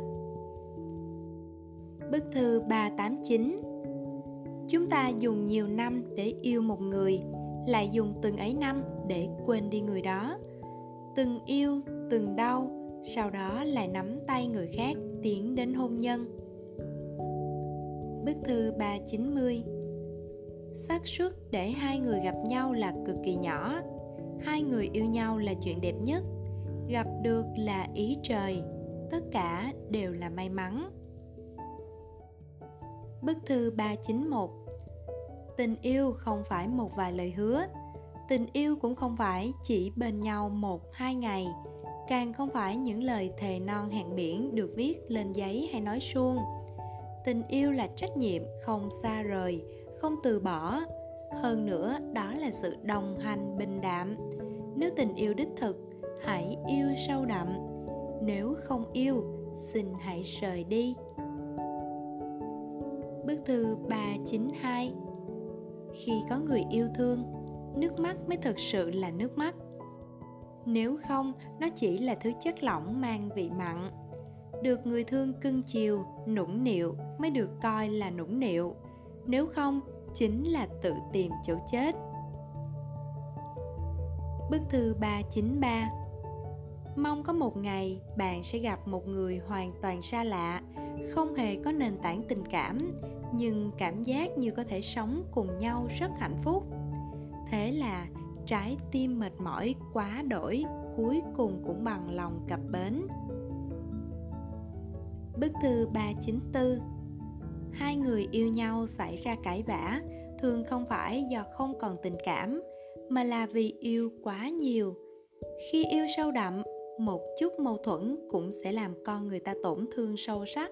Bức thư 389. Chúng ta dùng nhiều năm để yêu một người, lại dùng từng ấy năm để quên đi người đó. Từng yêu, từng đau, sau đó lại nắm tay người khác tiến đến hôn nhân. Bức thư 390. Xác suất để hai người gặp nhau là cực kỳ nhỏ. Hai người yêu nhau là chuyện đẹp nhất. Gặp được là ý trời. Tất cả đều là may mắn. Bức thư 391. Tình yêu không phải một vài lời hứa. Tình yêu cũng không phải chỉ bên nhau 1-2 ngày. Càng không phải những lời thề non hẹn biển được viết lên giấy hay nói suông. Tình yêu là trách nhiệm không xa rời, không từ bỏ. Hơn nữa, đó là sự đồng hành bình đạm. Nếu tình yêu đích thực, hãy yêu sâu đậm. Nếu không yêu, xin hãy rời đi. Bức thư 392. Khi có người yêu thương, nước mắt mới thực sự là nước mắt. Nếu không, nó chỉ là thứ chất lỏng mang vị mặn. Được người thương cưng chiều, nũng nịu mới được coi là nũng nịu. Nếu không, chính là tự tìm chỗ chết. Bức thư 393. Mong có một ngày bạn sẽ gặp một người hoàn toàn xa lạ, không hề có nền tảng tình cảm, nhưng cảm giác như có thể sống cùng nhau rất hạnh phúc. Thế là trái tim mệt mỏi quá đổi, cuối cùng cũng bằng lòng cập bến. Bức thư 394. Hai người yêu nhau xảy ra cãi vã, thường không phải do không còn tình cảm, mà là vì yêu quá nhiều. Khi yêu sâu đậm, một chút mâu thuẫn cũng sẽ làm con người ta tổn thương sâu sắc.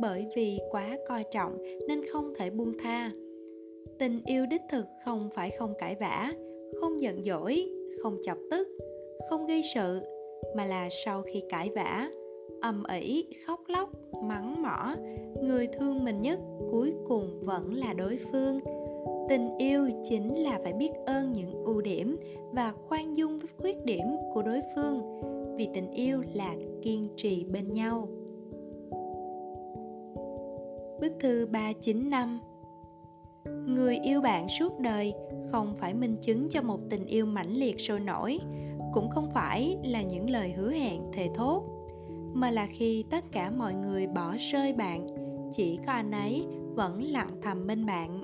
Bởi vì quá coi trọng nên không thể buông tha. Tình yêu đích thực không phải không cãi vã, không giận dỗi, không chọc tức, không gây sự, mà là sau khi cãi vã, ầm ĩ, khóc lóc, mắng mỏ, người thương mình nhất cuối cùng vẫn là đối phương. Tình yêu chính là phải biết ơn những ưu điểm và khoan dung với khuyết điểm của đối phương, vì tình yêu là kiên trì bên nhau. Bức thư 395. Người yêu bạn suốt đời không phải minh chứng cho một tình yêu mãnh liệt sôi nổi, cũng không phải là những lời hứa hẹn thề thốt, mà là khi tất cả mọi người bỏ rơi bạn, chỉ có anh ấy vẫn lặng thầm bên bạn.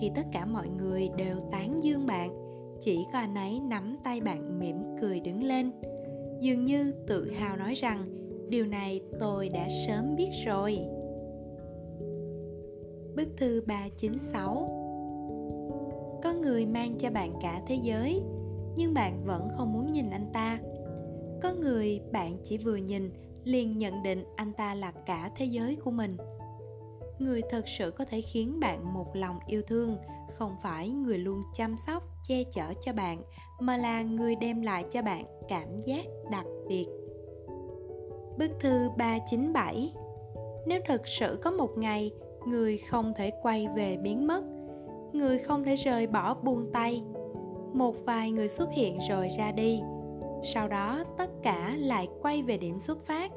Khi tất cả mọi người đều tán dương bạn, chỉ có anh ấy nắm tay bạn mỉm cười đứng lên, dường như tự hào nói rằng điều này tôi đã sớm biết rồi. bức thư 396. Có người mang cho bạn cả thế giới, nhưng bạn vẫn không muốn nhìn anh ta. Có người bạn chỉ vừa nhìn liền nhận định anh ta là cả thế giới của mình. Người thật sự có thể khiến bạn một lòng yêu thương không phải người luôn chăm sóc, che chở cho bạn, mà là người đem lại cho bạn cảm giác đặc biệt. Bức thư 397. Nếu thật sự có một ngày người không thể quay về biến mất, người không thể rời bỏ buông tay, một vài người xuất hiện rồi ra đi, sau đó tất cả lại quay về điểm xuất phát,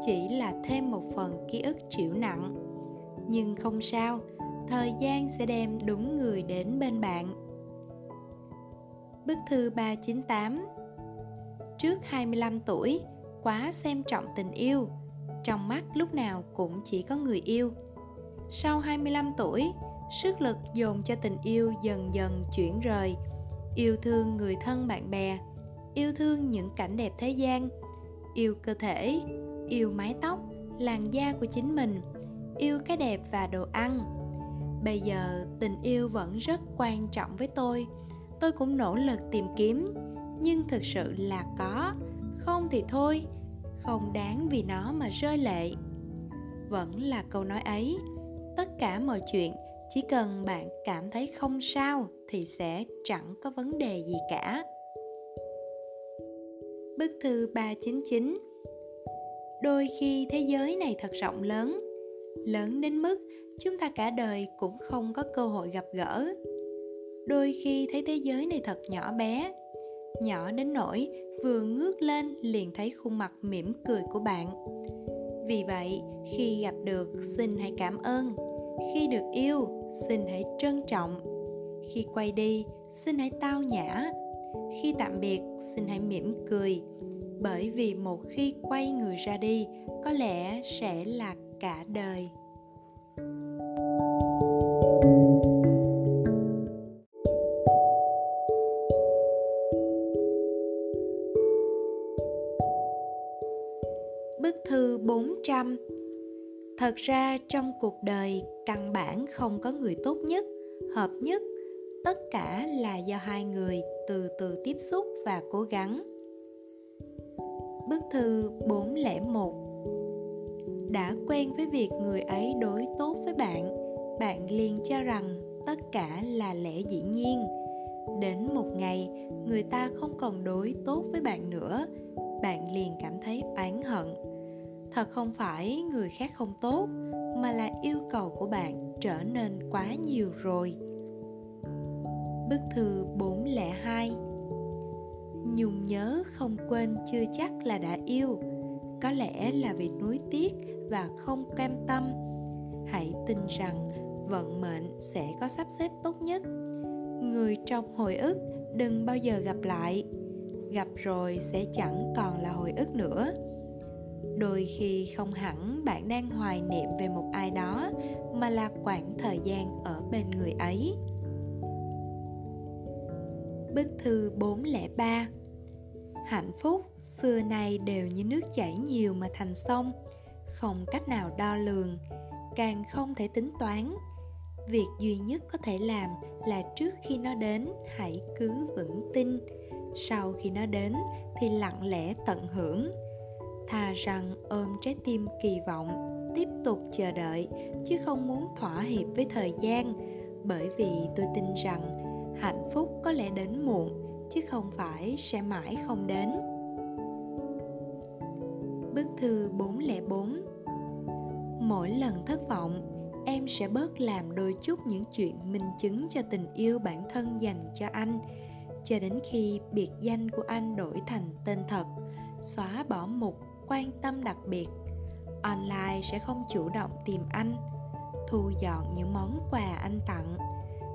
chỉ là thêm một phần ký ức chịu nặng. Nhưng không sao, thời gian sẽ đem đúng người đến bên bạn. Bức thư 398. Trước 25 tuổi, quá xem trọng tình yêu, trong mắt lúc nào cũng chỉ có người yêu. Sau 25 tuổi, sức lực dồn cho tình yêu dần dần chuyển rời, yêu thương người thân bạn bè, yêu thương những cảnh đẹp thế gian, yêu cơ thể, yêu mái tóc, làn da của chính mình, yêu cái đẹp và đồ ăn. Bây giờ tình yêu vẫn rất quan trọng với tôi cũng nỗ lực tìm kiếm, nhưng thực sự là có, không thì thôi, không đáng vì nó mà rơi lệ. Vẫn là câu nói ấy, tất cả mọi chuyện chỉ cần bạn cảm thấy không sao thì sẽ chẳng có vấn đề gì cả. Bức thư 399. Đôi khi thế giới này thật rộng lớn, lớn đến mức chúng ta cả đời cũng không có cơ hội gặp gỡ. Đôi khi thấy thế giới này thật nhỏ bé, nhỏ đến nỗi vừa ngước lên liền thấy khuôn mặt mỉm cười của bạn. Vì vậy, khi gặp được, xin hãy cảm ơn. Khi được yêu, xin hãy trân trọng. Khi quay đi, xin hãy tao nhã. Khi tạm biệt, xin hãy mỉm cười. Bởi vì một khi quay người ra đi, có lẽ sẽ là cả đời. Bức thư 400. Thật ra trong cuộc đời căn bản không có người tốt nhất, hợp nhất. Tất cả là do hai người từ từ tiếp xúc và cố gắng. Bức thư 401. Đã quen với việc người ấy đối tốt với bạn, bạn liền cho rằng tất cả là lẽ dĩ nhiên. Đến một ngày, người ta không còn đối tốt với bạn nữa, bạn liền cảm thấy oán hận. Thật không phải người khác không tốt, mà là yêu cầu của bạn trở nên quá nhiều rồi. Bức thư 402. Nhung nhớ không quên chưa chắc là đã yêu, có lẽ là vì nuối tiếc và không cam tâm. Hãy tin rằng vận mệnh sẽ có sắp xếp tốt nhất. Người trong hồi ức đừng bao giờ gặp lại, gặp rồi sẽ chẳng còn là hồi ức nữa. Đôi khi không hẳn bạn đang hoài niệm về một ai đó, mà là quãng thời gian ở bên người ấy. Bức thư 403. Hạnh phúc xưa nay đều như nước chảy nhiều mà thành sông, không cách nào đo lường, càng không thể tính toán. Việc duy nhất có thể làm là trước khi nó đến hãy cứ vững tin, sau khi nó đến thì lặng lẽ tận hưởng. Thà rằng ôm trái tim kỳ vọng, tiếp tục chờ đợi, chứ không muốn thỏa hiệp với thời gian, bởi vì tôi tin rằng hạnh phúc có lẽ đến muộn, chứ không phải sẽ mãi không đến. Bức thư 404. Mỗi lần thất vọng, em sẽ bớt làm đôi chút những chuyện minh chứng cho tình yêu bản thân dành cho anh, cho đến khi biệt danh của anh đổi thành tên thật, xóa bỏ mục quan tâm đặc biệt. Online sẽ không chủ động tìm anh, thu dọn những món quà anh tặng,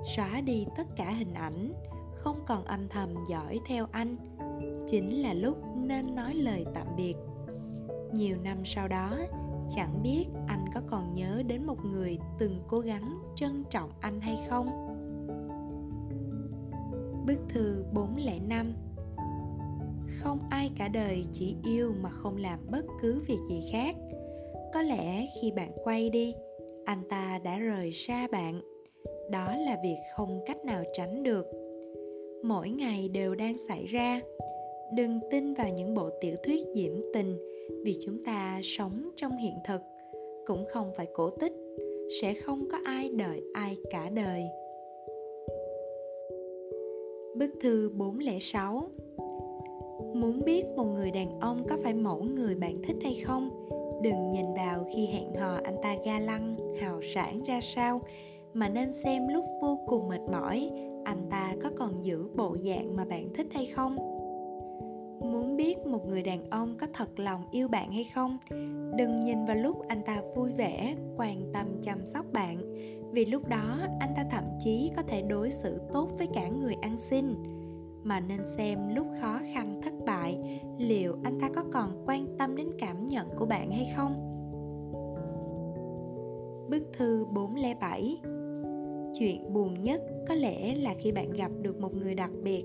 xóa đi tất cả hình ảnh, không còn âm thầm dõi theo anh. Chính là lúc nên nói lời tạm biệt. Nhiều năm sau đó, chẳng biết anh có còn nhớ đến một người từng cố gắng trân trọng anh hay không. Bức thư 405. Không ai cả đời chỉ yêu mà không làm bất cứ việc gì khác. Có lẽ khi bạn quay đi, anh ta đã rời xa bạn. Đó là việc không cách nào tránh được. Mỗi ngày đều đang xảy ra. Đừng tin vào những bộ tiểu thuyết diễm tình, vì chúng ta sống trong hiện thực, cũng không phải cổ tích. Sẽ không có ai đợi ai cả đời. Bức thư 406. Muốn biết một người đàn ông có phải mẫu người bạn thích hay không, đừng nhìn vào khi hẹn hò anh ta ga lăng, hào sảng ra sao, mà nên xem lúc vô cùng mệt mỏi, anh ta có còn giữ bộ dạng mà bạn thích hay không. Muốn biết một người đàn ông có thật lòng yêu bạn hay không, đừng nhìn vào lúc anh ta vui vẻ, quan tâm chăm sóc bạn, vì lúc đó anh ta thậm chí có thể đối xử tốt với cả người ăn xin, mà nên xem lúc khó khăn thất bại, liệu anh ta có còn quan tâm đến cảm nhận của bạn hay không. Bức thư 407. Chuyện buồn nhất có lẽ là khi bạn gặp được một người đặc biệt,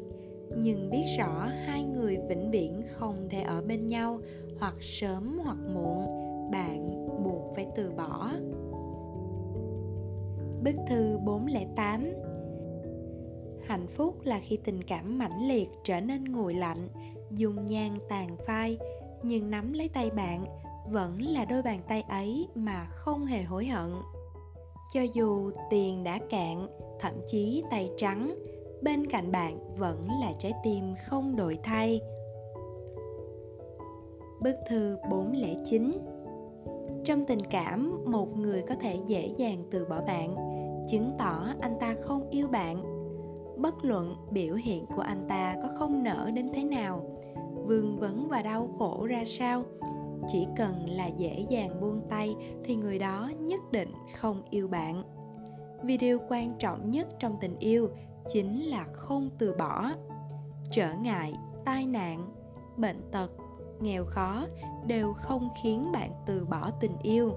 nhưng biết rõ hai người vĩnh viễn không thể ở bên nhau, hoặc sớm hoặc muộn, bạn buộc phải từ bỏ. Bức thư 408. Hạnh phúc là khi tình cảm mãnh liệt trở nên nguội lạnh, dung nhan tàn phai, nhưng nắm lấy tay bạn vẫn là đôi bàn tay ấy mà không hề hối hận. Cho dù tiền đã cạn, thậm chí tay trắng, bên cạnh bạn vẫn là trái tim không đổi thay. Bức thư 409. Trong tình cảm, một người có thể dễ dàng từ bỏ bạn, chứng tỏ anh ta không yêu bạn. Bất luận biểu hiện của anh ta có không nở đến thế nào, vương vấn và đau khổ ra sao, chỉ cần là dễ dàng buông tay thì người đó nhất định không yêu bạn. Vì điều quan trọng nhất trong tình yêu chính là không từ bỏ. Trở ngại, tai nạn, bệnh tật, nghèo khó đều không khiến bạn từ bỏ tình yêu.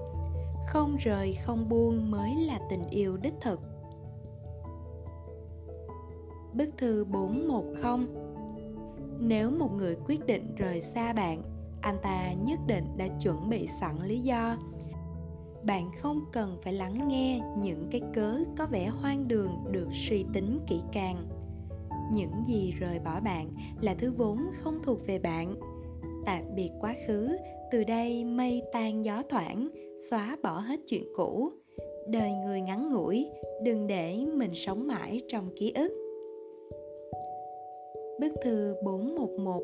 Không rời không buông mới là tình yêu đích thực. Bức thư 410. Nếu một người quyết định rời xa bạn, anh ta nhất định đã chuẩn bị sẵn lý do. Bạn không cần phải lắng nghe những cái cớ có vẻ hoang đường được suy tính kỹ càng. Những gì rời bỏ bạn là thứ vốn không thuộc về bạn. Tạm biệt quá khứ, từ đây mây tan gió thoảng, xóa bỏ hết chuyện cũ. Đời người ngắn ngủi, đừng để mình sống mãi trong ký ức. Bức thư 411.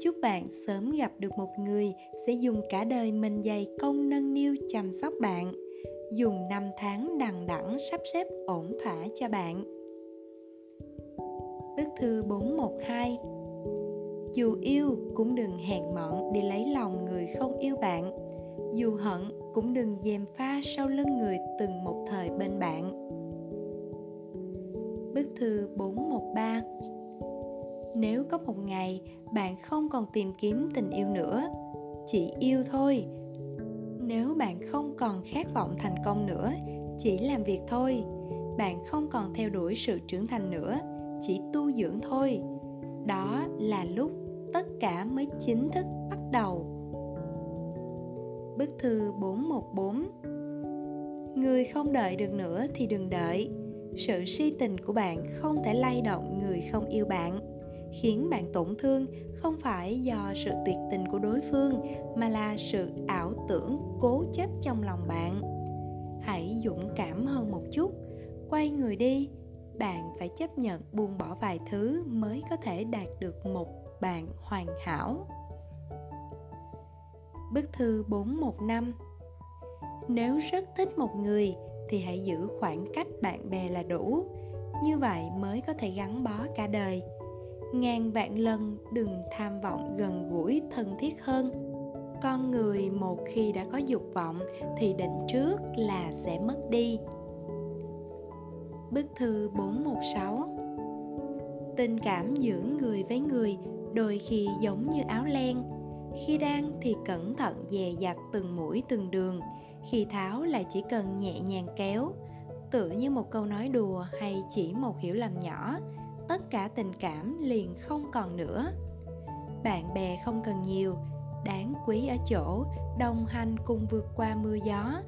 Chúc bạn sớm gặp được một người sẽ dùng cả đời mình dày công nâng niu chăm sóc bạn, dùng năm tháng đằng đẵng sắp xếp ổn thỏa cho bạn. Bức thư 412. Dù yêu cũng đừng hèn mọn để lấy lòng người không yêu bạn, dù hận cũng đừng gièm pha sau lưng người từng một thời bên bạn. Bức thư 413. Nếu có một ngày bạn không còn tìm kiếm tình yêu nữa, chỉ yêu thôi. Nếu bạn không còn khát vọng thành công nữa, chỉ làm việc thôi. Bạn không còn theo đuổi sự trưởng thành nữa, chỉ tu dưỡng thôi. Đó là lúc tất cả mới chính thức bắt đầu. Bức thư 414. Người không đợi được nữa thì đừng đợi. Sự si tình của bạn không thể lay động người không yêu bạn. Khiến bạn tổn thương không phải do sự tuyệt tình của đối phương, mà là sự ảo tưởng cố chấp trong lòng bạn. Hãy dũng cảm hơn một chút, quay người đi. Bạn phải chấp nhận buông bỏ vài thứ mới có thể đạt được một bạn hoàn hảo. Bức thư 415. Nếu rất thích một người thì hãy giữ khoảng cách bạn bè là đủ. Như vậy mới có thể gắn bó cả đời. Ngàn vạn lần đừng tham vọng gần gũi thân thiết hơn. Con người một khi đã có dục vọng thì định trước là sẽ mất đi. Bức thư 416. Tình cảm giữa người với người đôi khi giống như áo len. Khi đan thì cẩn thận dè dặt từng mũi từng đường, khi tháo lại chỉ cần nhẹ nhàng kéo. Tựa như một câu nói đùa hay chỉ một hiểu lầm nhỏ, tất cả tình cảm liền không còn nữa. Bạn bè không cần nhiều, đáng quý ở chỗ đồng hành cùng vượt qua mưa gió.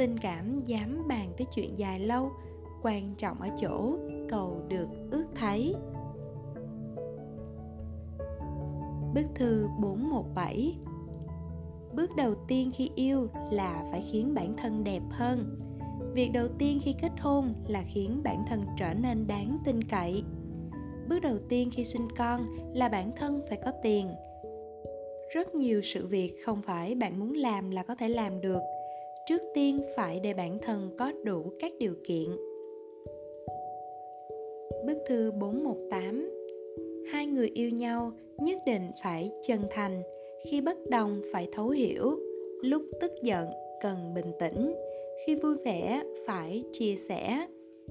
Tình cảm dám bàn tới chuyện dài lâu, quan trọng ở chỗ cầu được ước thấy. Bức thư 417. Bước đầu tiên khi yêu là phải khiến bản thân đẹp hơn. Việc đầu tiên khi kết hôn là khiến bản thân trở nên đáng tin cậy. Bước đầu tiên khi sinh con là bản thân phải có tiền. Rất nhiều sự việc không phải bạn muốn làm là có thể làm được. Trước tiên phải để bản thân có đủ các điều kiện. Bức thư 418. Hai người yêu nhau nhất định phải chân thành. Khi bất đồng phải thấu hiểu. Lúc tức giận cần bình tĩnh. Khi vui vẻ phải chia sẻ.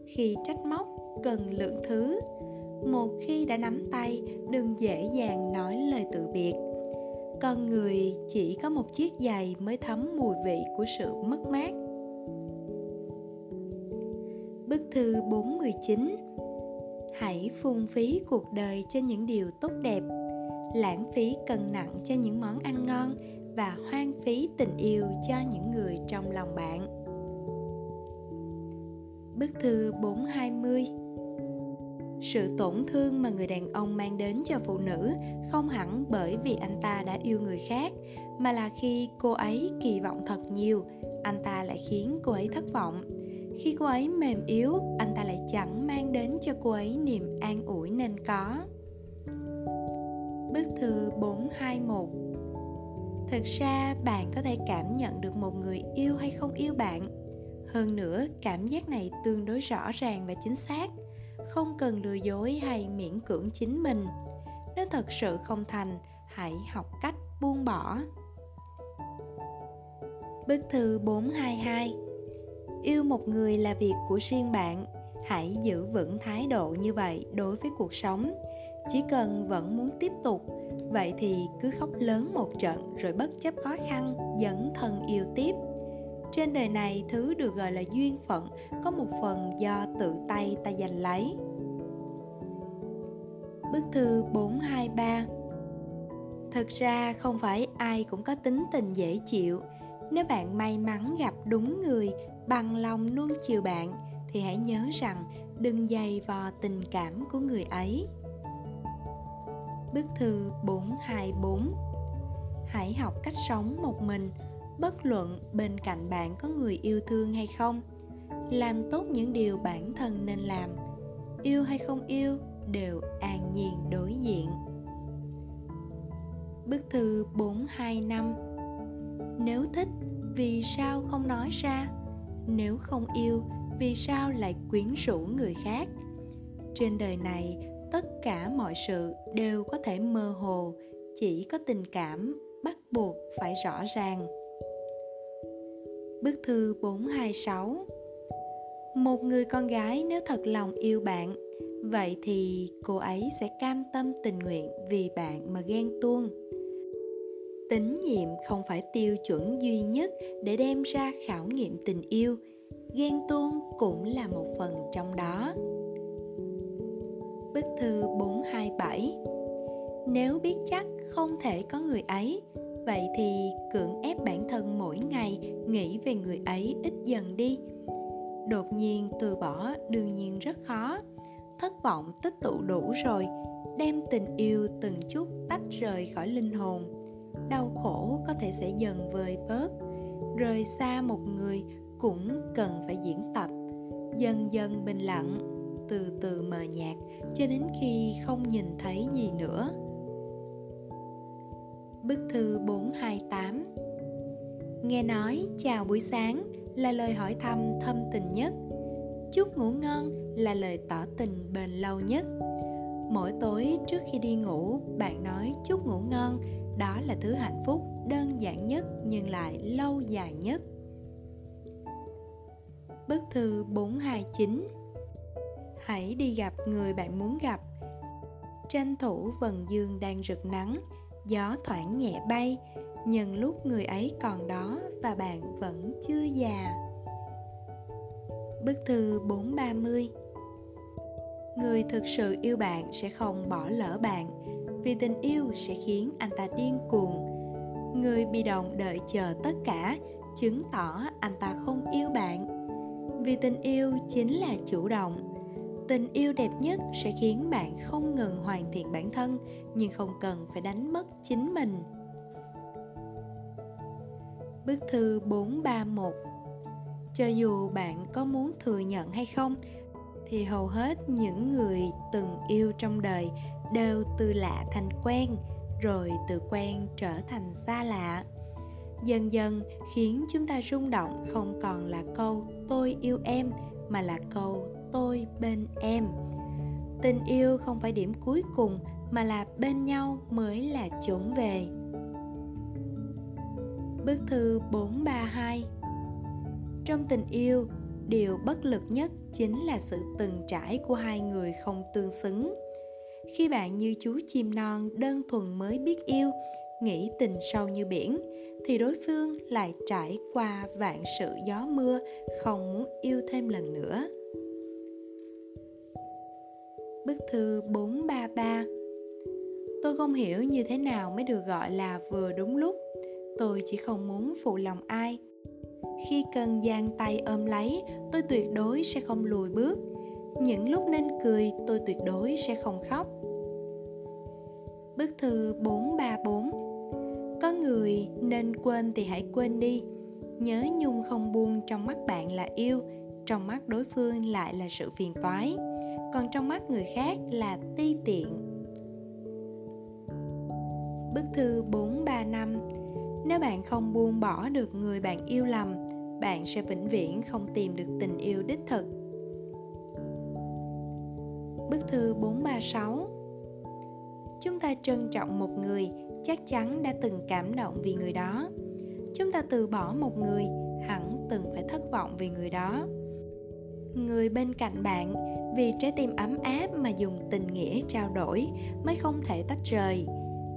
Khi trách móc cần lượng thứ. Một khi đã nắm tay, đừng dễ dàng nói lời từ biệt. Con người chỉ có một chiếc giày mới thấm mùi vị của sự mất mát. Bức thư 419. Hãy phung phí cuộc đời cho những điều tốt đẹp. Lãng phí cân nặng cho những món ăn ngon và hoang phí tình yêu cho những người trong lòng bạn. Bức thư 420. Sự tổn thương mà người đàn ông mang đến cho phụ nữ không hẳn bởi vì anh ta đã yêu người khác, mà là khi cô ấy kỳ vọng thật nhiều, anh ta lại khiến cô ấy thất vọng. Khi cô ấy mềm yếu, anh ta lại chẳng mang đến cho cô ấy niềm an ủi nên có. Bức thư 421. Thực ra bạn có thể cảm nhận được một người yêu hay không yêu bạn. Hơn nữa, cảm giác này tương đối rõ ràng và chính xác. Không cần lừa dối hay miễn cưỡng chính mình. Nếu thật sự không thành, hãy học cách buông bỏ. Bức thư 422. Yêu một người là việc của riêng bạn. Hãy giữ vững thái độ như vậy đối với cuộc sống. Chỉ cần vẫn muốn tiếp tục, vậy thì cứ khóc lớn một trận rồi bất chấp khó khăn, dấn thân yêu tiếp. Trên đời này, thứ được gọi là duyên phận có một phần do tự tay ta giành lấy. Bức thư 423. Thực ra không phải ai cũng có tính tình dễ chịu. Nếu bạn may mắn gặp đúng người bằng lòng nuông chiều bạn, thì hãy nhớ rằng đừng dày vò tình cảm của người ấy. Bức thư 424. Hãy học cách sống một mình. Bất luận bên cạnh bạn có người yêu thương hay không, làm tốt những điều bản thân nên làm. Yêu hay không yêu đều an nhiên đối diện. Bức thư 425. Nếu thích, vì sao không nói ra? Nếu không yêu, vì sao lại quyến rũ người khác? Trên đời này, tất cả mọi sự đều có thể mơ hồ, chỉ có tình cảm bắt buộc phải rõ ràng. Bức thư 426. Một người con gái nếu thật lòng yêu bạn, vậy thì cô ấy sẽ cam tâm tình nguyện vì bạn mà ghen tuông. Tín nhiệm không phải tiêu chuẩn duy nhất để đem ra khảo nghiệm tình yêu. Ghen tuông cũng là một phần trong đó. Bức thư 427. Nếu biết chắc không thể có người ấy, vậy thì cưỡng ép bản thân mỗi ngày nghĩ về người ấy ít dần đi. Đột nhiên từ bỏ đương nhiên rất khó. Thất vọng tích tụ đủ rồi, đem tình yêu từng chút tách rời khỏi linh hồn. Đau khổ có thể sẽ dần vơi bớt. Rời xa một người cũng cần phải diễn tập. Dần dần bình lặng, từ từ mờ nhạt, cho đến khi không nhìn thấy gì nữa. Bức thư 428. Nghe nói chào buổi sáng là lời hỏi thăm thâm tình nhất. Chúc ngủ ngon là lời tỏ tình bền lâu nhất. Mỗi tối trước khi đi ngủ, bạn nói chúc ngủ ngon. Đó là thứ hạnh phúc đơn giản nhất nhưng lại lâu dài nhất. Bức thư 429. Hãy đi gặp người bạn muốn gặp. Tranh thủ vầng dương đang rực nắng, gió thoảng nhẹ bay, nhân lúc người ấy còn đó và bạn vẫn chưa già. Bức thư 430. Người thực sự yêu bạn sẽ không bỏ lỡ bạn, vì tình yêu sẽ khiến anh ta điên cuồng. Người bị động đợi chờ tất cả chứng tỏ anh ta không yêu bạn. Vì tình yêu chính là chủ động. Tình yêu đẹp nhất sẽ khiến bạn không ngừng hoàn thiện bản thân, nhưng không cần phải đánh mất chính mình. Bức thư 431. Cho dù bạn có muốn thừa nhận hay không, thì hầu hết những người từng yêu trong đời đều từ lạ thành quen, rồi từ quen trở thành xa lạ. Dần dần khiến chúng ta rung động không còn là câu tôi yêu em, mà là câu tôi bên em. Tình yêu không phải điểm cuối cùng, mà là bên nhau mới là chốn về. Bức thư 432. Trong tình yêu, điều bất lực nhất chính là sự từng trải của hai người không tương xứng. Khi bạn như chú chim non đơn thuần mới biết yêu, nghĩ tình sâu như biển, thì đối phương lại trải qua vạn sự gió mưa, không muốn yêu thêm lần nữa. Bức thư 433. Tôi không hiểu như thế nào mới được gọi là vừa đúng lúc. Tôi chỉ không muốn phụ lòng ai. Khi cần giang tay ôm lấy, tôi tuyệt đối sẽ không lùi bước. Những lúc nên cười, tôi tuyệt đối sẽ không khóc. Bức thư 434. Có người nên quên thì hãy quên đi. Nhớ nhung không buông trong mắt bạn là yêu, trong mắt đối phương lại là sự phiền toái, còn trong mắt người khác là ti tiện. Bức thư 435. Nếu bạn không buông bỏ được người bạn yêu lầm, bạn sẽ vĩnh viễn không tìm được tình yêu đích thực. Bức thư 436. Chúng ta trân trọng một người, chắc chắn đã từng cảm động vì người đó. Chúng ta từ bỏ một người, hẳn từng phải thất vọng vì người đó. Người bên cạnh bạn, vì trái tim ấm áp mà dùng tình nghĩa trao đổi mới không thể tách rời.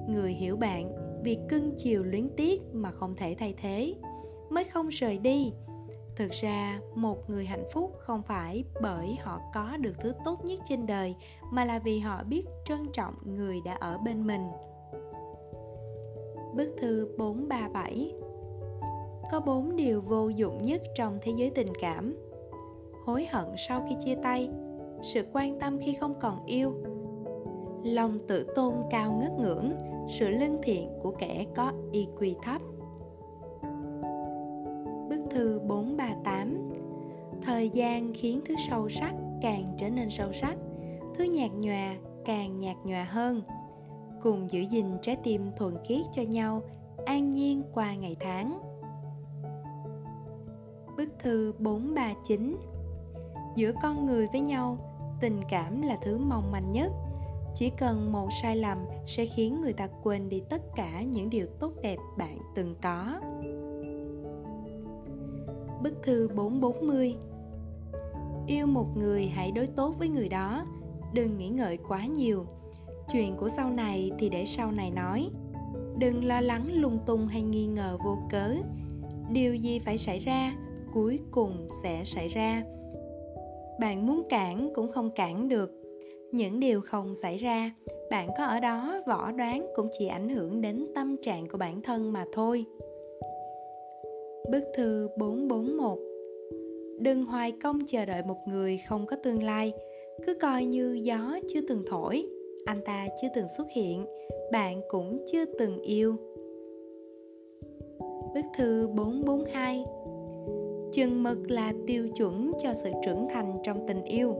Người hiểu bạn, vì cưng chiều luyến tiếc mà không thể thay thế, mới không rời đi. Thực ra, một người hạnh phúc không phải bởi họ có được thứ tốt nhất trên đời, mà là vì họ biết trân trọng người đã ở bên mình. Bức thư 437. Có 4 điều vô dụng nhất trong thế giới tình cảm: hối hận sau khi chia tay, sự quan tâm khi không còn yêu, lòng tự tôn cao ngất ngưỡng, sự lương thiện của kẻ có IQ thấp. Bức thư 438. Thời gian khiến thứ sâu sắc càng trở nên sâu sắc, thứ nhạt nhòa càng nhạt nhòa hơn. Cùng giữ gìn trái tim thuần khiết cho nhau, an nhiên qua ngày tháng. Bức thư 439. Giữa con người với nhau, tình cảm là thứ mong manh nhất. Chỉ cần một sai lầm sẽ khiến người ta quên đi tất cả những điều tốt đẹp bạn từng có. Bức thư 440. Yêu một người hãy đối tốt với người đó, đừng nghĩ ngợi quá nhiều. Chuyện của sau này thì để sau này nói. Đừng lo lắng lung tung hay nghi ngờ vô cớ. Điều gì phải xảy ra, cuối cùng sẽ xảy ra. Bạn muốn cản cũng không cản được. Những điều không xảy ra, bạn có ở đó võ đoán cũng chỉ ảnh hưởng đến tâm trạng của bản thân mà thôi. Bức thư 441. Đừng hoài công chờ đợi một người không có tương lai. Cứ coi như gió chưa từng thổi, anh ta chưa từng xuất hiện, bạn cũng chưa từng yêu. Bức thư 442. Chừng mực là tiêu chuẩn cho sự trưởng thành trong tình yêu.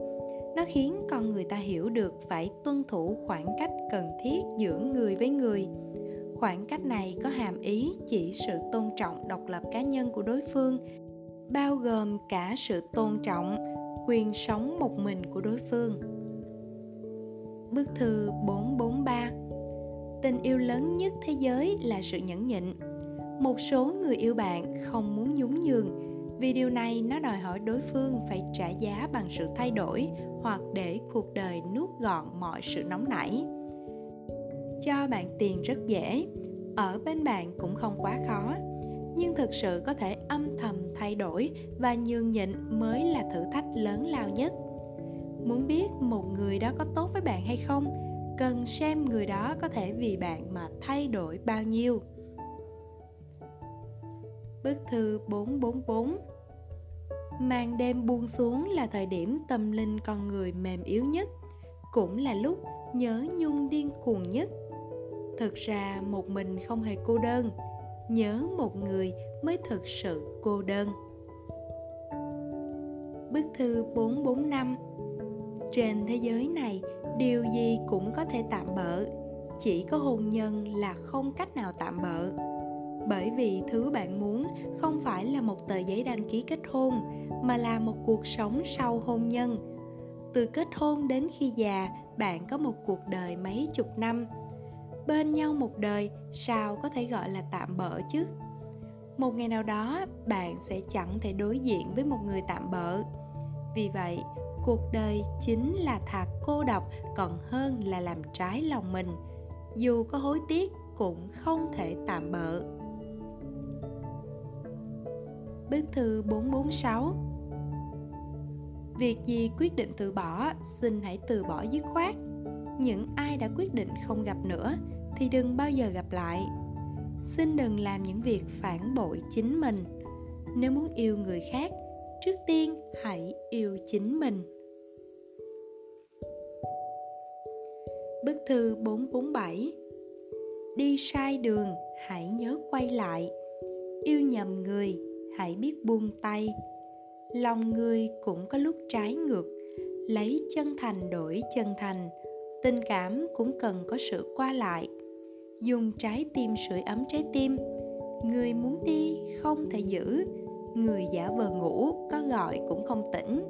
Nó khiến con người ta hiểu được phải tuân thủ khoảng cách cần thiết giữa người với người. Khoảng cách này có hàm ý chỉ sự tôn trọng độc lập cá nhân của đối phương, bao gồm cả sự tôn trọng quyền sống một mình của đối phương. Bức thư 443. Tình yêu lớn nhất thế giới là sự nhẫn nhịn. Một số người yêu bạn không muốn nhún nhường, vì điều này nó đòi hỏi đối phương phải trả giá bằng sự thay đổi hoặc để cuộc đời nuốt gọn mọi sự nóng nảy. Cho bạn tiền rất dễ, ở bên bạn cũng không quá khó, nhưng thực sự có thể âm thầm thay đổi và nhường nhịn mới là thử thách lớn lao nhất. Muốn biết một người đó có tốt với bạn hay không, cần xem người đó có thể vì bạn mà thay đổi bao nhiêu. bức thư 444. Màn đêm buông xuống là thời điểm tâm linh con người mềm yếu nhất, cũng là lúc nhớ nhung điên cuồng nhất. Thực ra một mình không hề cô đơn, nhớ một người mới thực sự cô đơn. Bức thư 445. Trên thế giới này, điều gì cũng có thể tạm bợ, chỉ có hôn nhân là không cách nào tạm bợ. Bởi vì thứ bạn muốn không phải là một tờ giấy đăng ký kết hôn, mà là một cuộc sống sau hôn nhân. Từ kết hôn đến khi già, bạn có một cuộc đời mấy chục năm. Bên nhau một đời, sao có thể gọi là tạm bợ chứ? Một ngày nào đó, bạn sẽ chẳng thể đối diện với một người tạm bợ. Vì vậy, cuộc đời chính là thà cô độc còn hơn là làm trái lòng mình. Dù có hối tiếc cũng không thể tạm bợ. Bức thư 446. Việc gì quyết định từ bỏ, xin hãy từ bỏ dứt khoát. Những ai đã quyết định không gặp nữa thì đừng bao giờ gặp lại. Xin đừng làm những việc phản bội chính mình. Nếu muốn yêu người khác, trước tiên hãy yêu chính mình. Bức thư 447. Đi sai đường, hãy nhớ quay lại. Yêu nhầm người, hãy biết buông tay. Lòng người cũng có lúc trái ngược, lấy chân thành đổi chân thành. Tình cảm cũng cần có sự qua lại. Dùng trái tim sưởi ấm trái tim. Người muốn đi không thể giữ, người giả vờ ngủ có gọi cũng không tỉnh.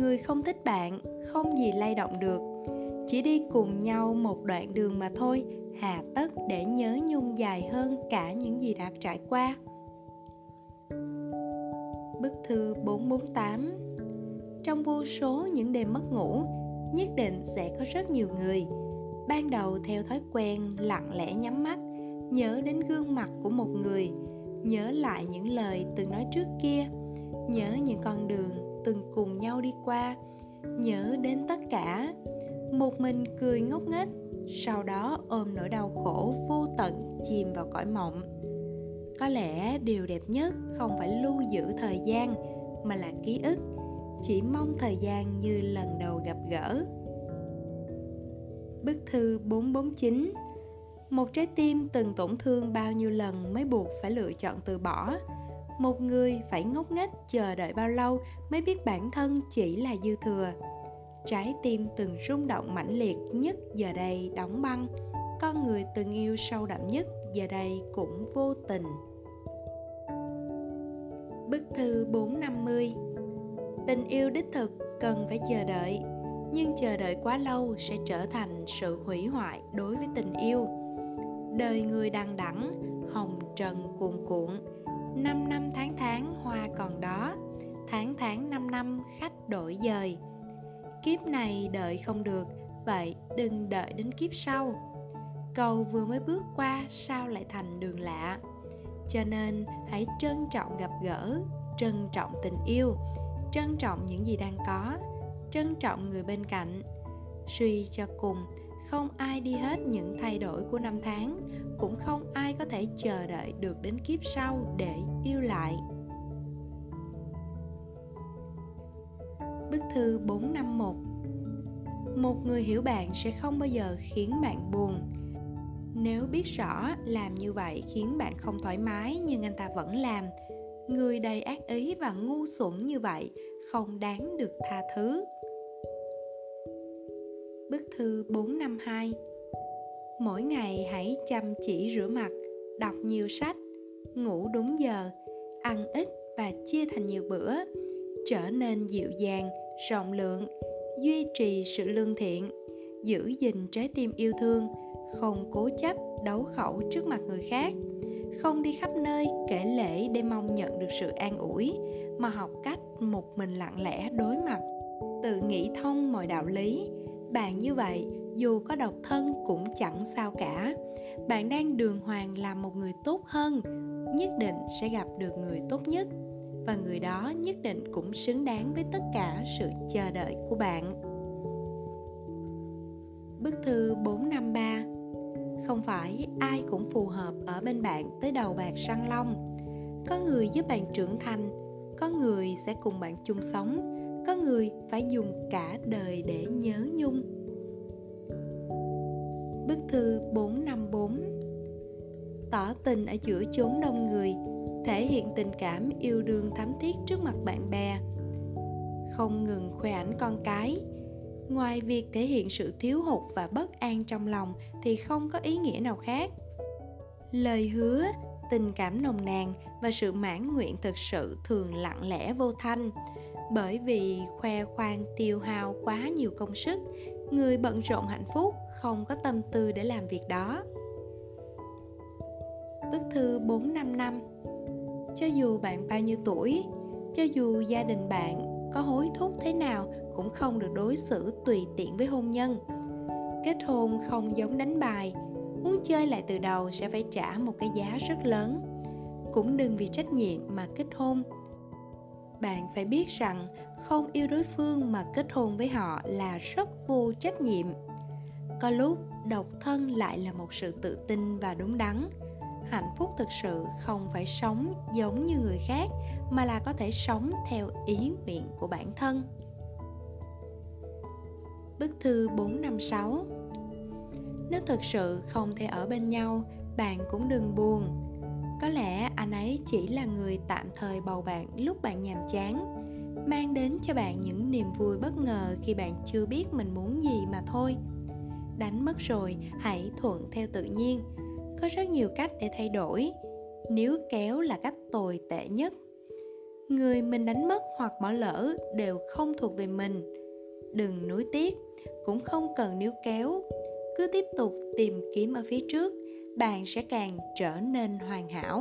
Người không thích bạn, không gì lay động được. Chỉ đi cùng nhau một đoạn đường mà thôi, hà tất để nhớ nhung dài hơn cả những gì đã trải qua. Bức thư 448. Trong vô số những đêm mất ngủ, nhất định sẽ có rất nhiều người ban đầu theo thói quen lặng lẽ nhắm mắt, nhớ đến gương mặt của một người, nhớ lại những lời từng nói trước kia, nhớ những con đường từng cùng nhau đi qua, nhớ đến tất cả. Một mình cười ngốc nghếch, sau đó ôm nỗi đau khổ vô tận chìm vào cõi mộng. Có lẽ điều đẹp nhất không phải lưu giữ thời gian, mà là ký ức. Chỉ mong thời gian như lần đầu gặp gỡ. Bức thư 449. Một trái tim từng tổn thương bao nhiêu lần mới buộc phải lựa chọn từ bỏ. Một người phải ngốc nghếch chờ đợi bao lâu mới biết bản thân chỉ là dư thừa. Trái tim từng rung động mãnh liệt nhất giờ đây đóng băng. Con người từng yêu sâu đậm nhất giờ đây cũng vô tình. Bức thư 450. Tình yêu đích thực cần phải chờ đợi, nhưng chờ đợi quá lâu sẽ trở thành sự hủy hoại đối với tình yêu. Đời người đằng đẵng, hồng trần cuồn cuộn. 5 năm tháng tháng hoa còn đó, tháng tháng 5 năm khách đổi dời. Kiếp này đợi không được, vậy đừng đợi đến kiếp sau. Cầu vừa mới bước qua sao lại thành đường lạ. Cho nên hãy trân trọng gặp gỡ, trân trọng tình yêu, trân trọng những gì đang có, trân trọng người bên cạnh. Suy cho cùng, không ai đi hết những thay đổi của năm tháng, cũng không ai có thể chờ đợi được đến kiếp sau để yêu lại. Bức thư 451. Một người hiểu bạn sẽ không bao giờ khiến bạn buồn. Nếu biết rõ làm như vậy khiến bạn không thoải mái nhưng anh ta vẫn làm, người đầy ác ý và ngu xuẩn như vậy không đáng được tha thứ. Bức thư 452. Mỗi ngày hãy chăm chỉ rửa mặt, đọc nhiều sách, ngủ đúng giờ, ăn ít và chia thành nhiều bữa, trở nên dịu dàng, rộng lượng, duy trì sự lương thiện, giữ gìn trái tim yêu thương, không cố chấp đấu khẩu trước mặt người khác, không đi khắp nơi kể lể để mong nhận được sự an ủi, mà học cách một mình lặng lẽ đối mặt, tự nghĩ thông mọi đạo lý. Bạn như vậy, dù có độc thân cũng chẳng sao cả. Bạn đang đường hoàng làm một người tốt hơn, nhất định sẽ gặp được người tốt nhất, và người đó nhất định cũng xứng đáng với tất cả sự chờ đợi của bạn. Bức thư 453. Không phải ai cũng phù hợp ở bên bạn tới đầu bạc răng long. Có người giúp bạn trưởng thành, có người sẽ cùng bạn chung sống, có người phải dùng cả đời để nhớ nhung. Bức thư 454. Tỏ tình ở giữa chốn đông người, thể hiện tình cảm yêu đương thắm thiết trước mặt bạn bè. Không ngừng khoe ảnh con cái. Ngoài việc thể hiện sự thiếu hụt và bất an trong lòng thì không có ý nghĩa nào khác. Lời hứa, tình cảm nồng nàn và sự mãn nguyện thực sự thường lặng lẽ vô thanh. Bởi vì khoe khoang tiêu hao quá nhiều công sức, người bận rộn hạnh phúc không có tâm tư để làm việc đó. Bức thư 455. Cho dù bạn bao nhiêu tuổi, cho dù gia đình bạn có hối thúc thế nào cũng không được đối xử tùy tiện với hôn nhân. Kết hôn không giống đánh bài, muốn chơi lại từ đầu sẽ phải trả một cái giá rất lớn. Cũng đừng vì trách nhiệm mà kết hôn. Bạn phải biết rằng không yêu đối phương mà kết hôn với họ là rất vô trách nhiệm. Có lúc độc thân lại là một sự tự tin và đúng đắn. Hạnh phúc thực sự không phải sống giống như người khác, mà là có thể sống theo ý nguyện của bản thân. Bức thư 456. Nếu thực sự không thể ở bên nhau, bạn cũng đừng buồn. Có lẽ anh ấy chỉ là người tạm thời bầu bạn lúc bạn nhàm chán, mang đến cho bạn những niềm vui bất ngờ khi bạn chưa biết mình muốn gì mà thôi. Đánh mất rồi, hãy thuận theo tự nhiên. Có rất nhiều cách để thay đổi. Níu kéo là cách tồi tệ nhất. Người mình đánh mất hoặc bỏ lỡ đều không thuộc về mình. Đừng nuối tiếc, cũng không cần níu kéo. Cứ tiếp tục tìm kiếm ở phía trước, bạn sẽ càng trở nên hoàn hảo.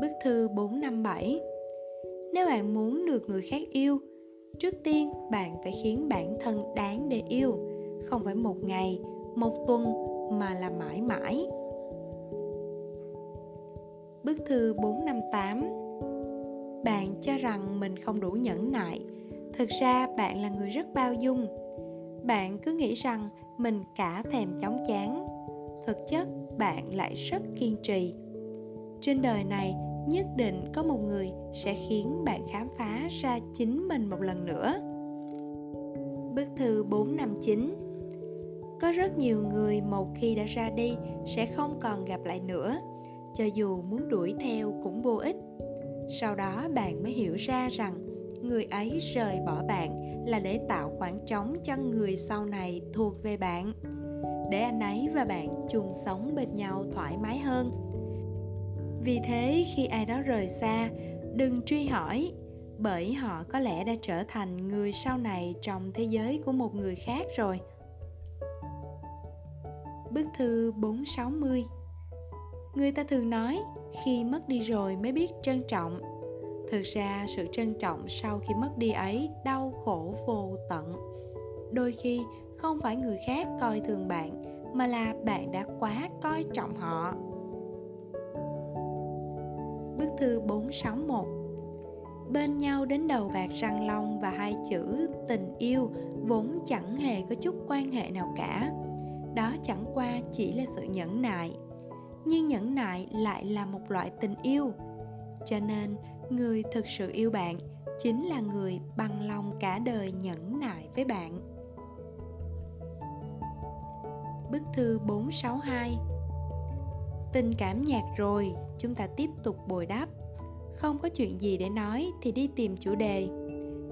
Bức thư 457. Nếu bạn muốn được người khác yêu, trước tiên bạn phải khiến bản thân đáng để yêu. Không phải một ngày, một tuần mà là mãi mãi. Bức thư 458. Bạn cho rằng mình không đủ nhẫn nại. Thực ra bạn là người rất bao dung. Bạn cứ nghĩ rằng mình cả thèm chóng chán. Thực chất bạn lại rất kiên trì. Trên đời này nhất định có một người sẽ khiến bạn khám phá ra chính mình một lần nữa. Bức thư 459. Có rất nhiều người một khi đã ra đi sẽ không còn gặp lại nữa. Cho dù muốn đuổi theo cũng vô ích. Sau đó bạn mới hiểu ra rằng người ấy rời bỏ bạn là để tạo khoảng trống cho người sau này thuộc về bạn, để anh ấy và bạn chung sống bên nhau thoải mái hơn. Vì thế khi ai đó rời xa, đừng truy hỏi, bởi họ có lẽ đã trở thành người sau này trong thế giới của một người khác rồi. Bức thư 460. Người ta thường nói khi mất đi rồi mới biết trân trọng. Thực ra sự trân trọng sau khi mất đi ấy đau khổ vô tận. Đôi khi không phải người khác coi thường bạn, mà là bạn đã quá coi trọng họ. Bức thư 461. Bên nhau đến đầu bạc răng long và hai chữ tình yêu vốn chẳng hề có chút quan hệ nào cả. Đó chẳng qua chỉ là sự nhẫn nại. Nhưng nhẫn nại lại là một loại tình yêu. Cho nên người thực sự yêu bạn chính là người bằng lòng cả đời nhẫn nại với bạn. Bức thư 462. Tình cảm nhạt rồi, chúng ta tiếp tục bồi đắp. Không có chuyện gì để nói thì đi tìm chủ đề.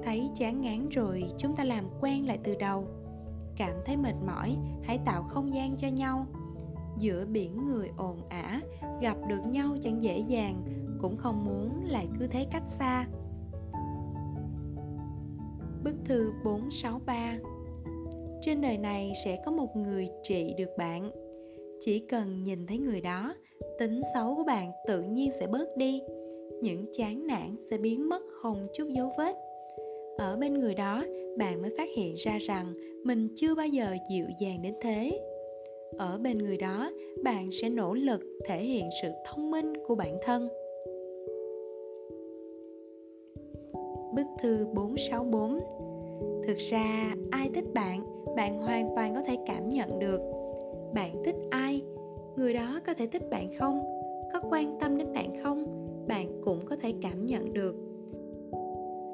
Thấy chán ngán rồi, chúng ta làm quen lại từ đầu. Cảm thấy mệt mỏi, hãy tạo không gian cho nhau. Giữa biển người ồn ả, gặp được nhau chẳng dễ dàng, cũng không muốn lại cứ thế cách xa. Bức thư 463. Trên đời này sẽ có một người trị được bạn. Chỉ cần nhìn thấy người đó, tính xấu của bạn tự nhiên sẽ bớt đi. Những chán nản sẽ biến mất không chút dấu vết. Ở bên người đó, bạn mới phát hiện ra rằng mình chưa bao giờ dịu dàng đến thế. Ở bên người đó, bạn sẽ nỗ lực thể hiện sự thông minh của bản thân. Bức thư 464. Thực ra, ai thích bạn, bạn hoàn toàn có thể cảm nhận được. Bạn thích ai? Người đó có thể thích bạn không? có quan tâm đến bạn không, bạn cũng có thể cảm nhận được.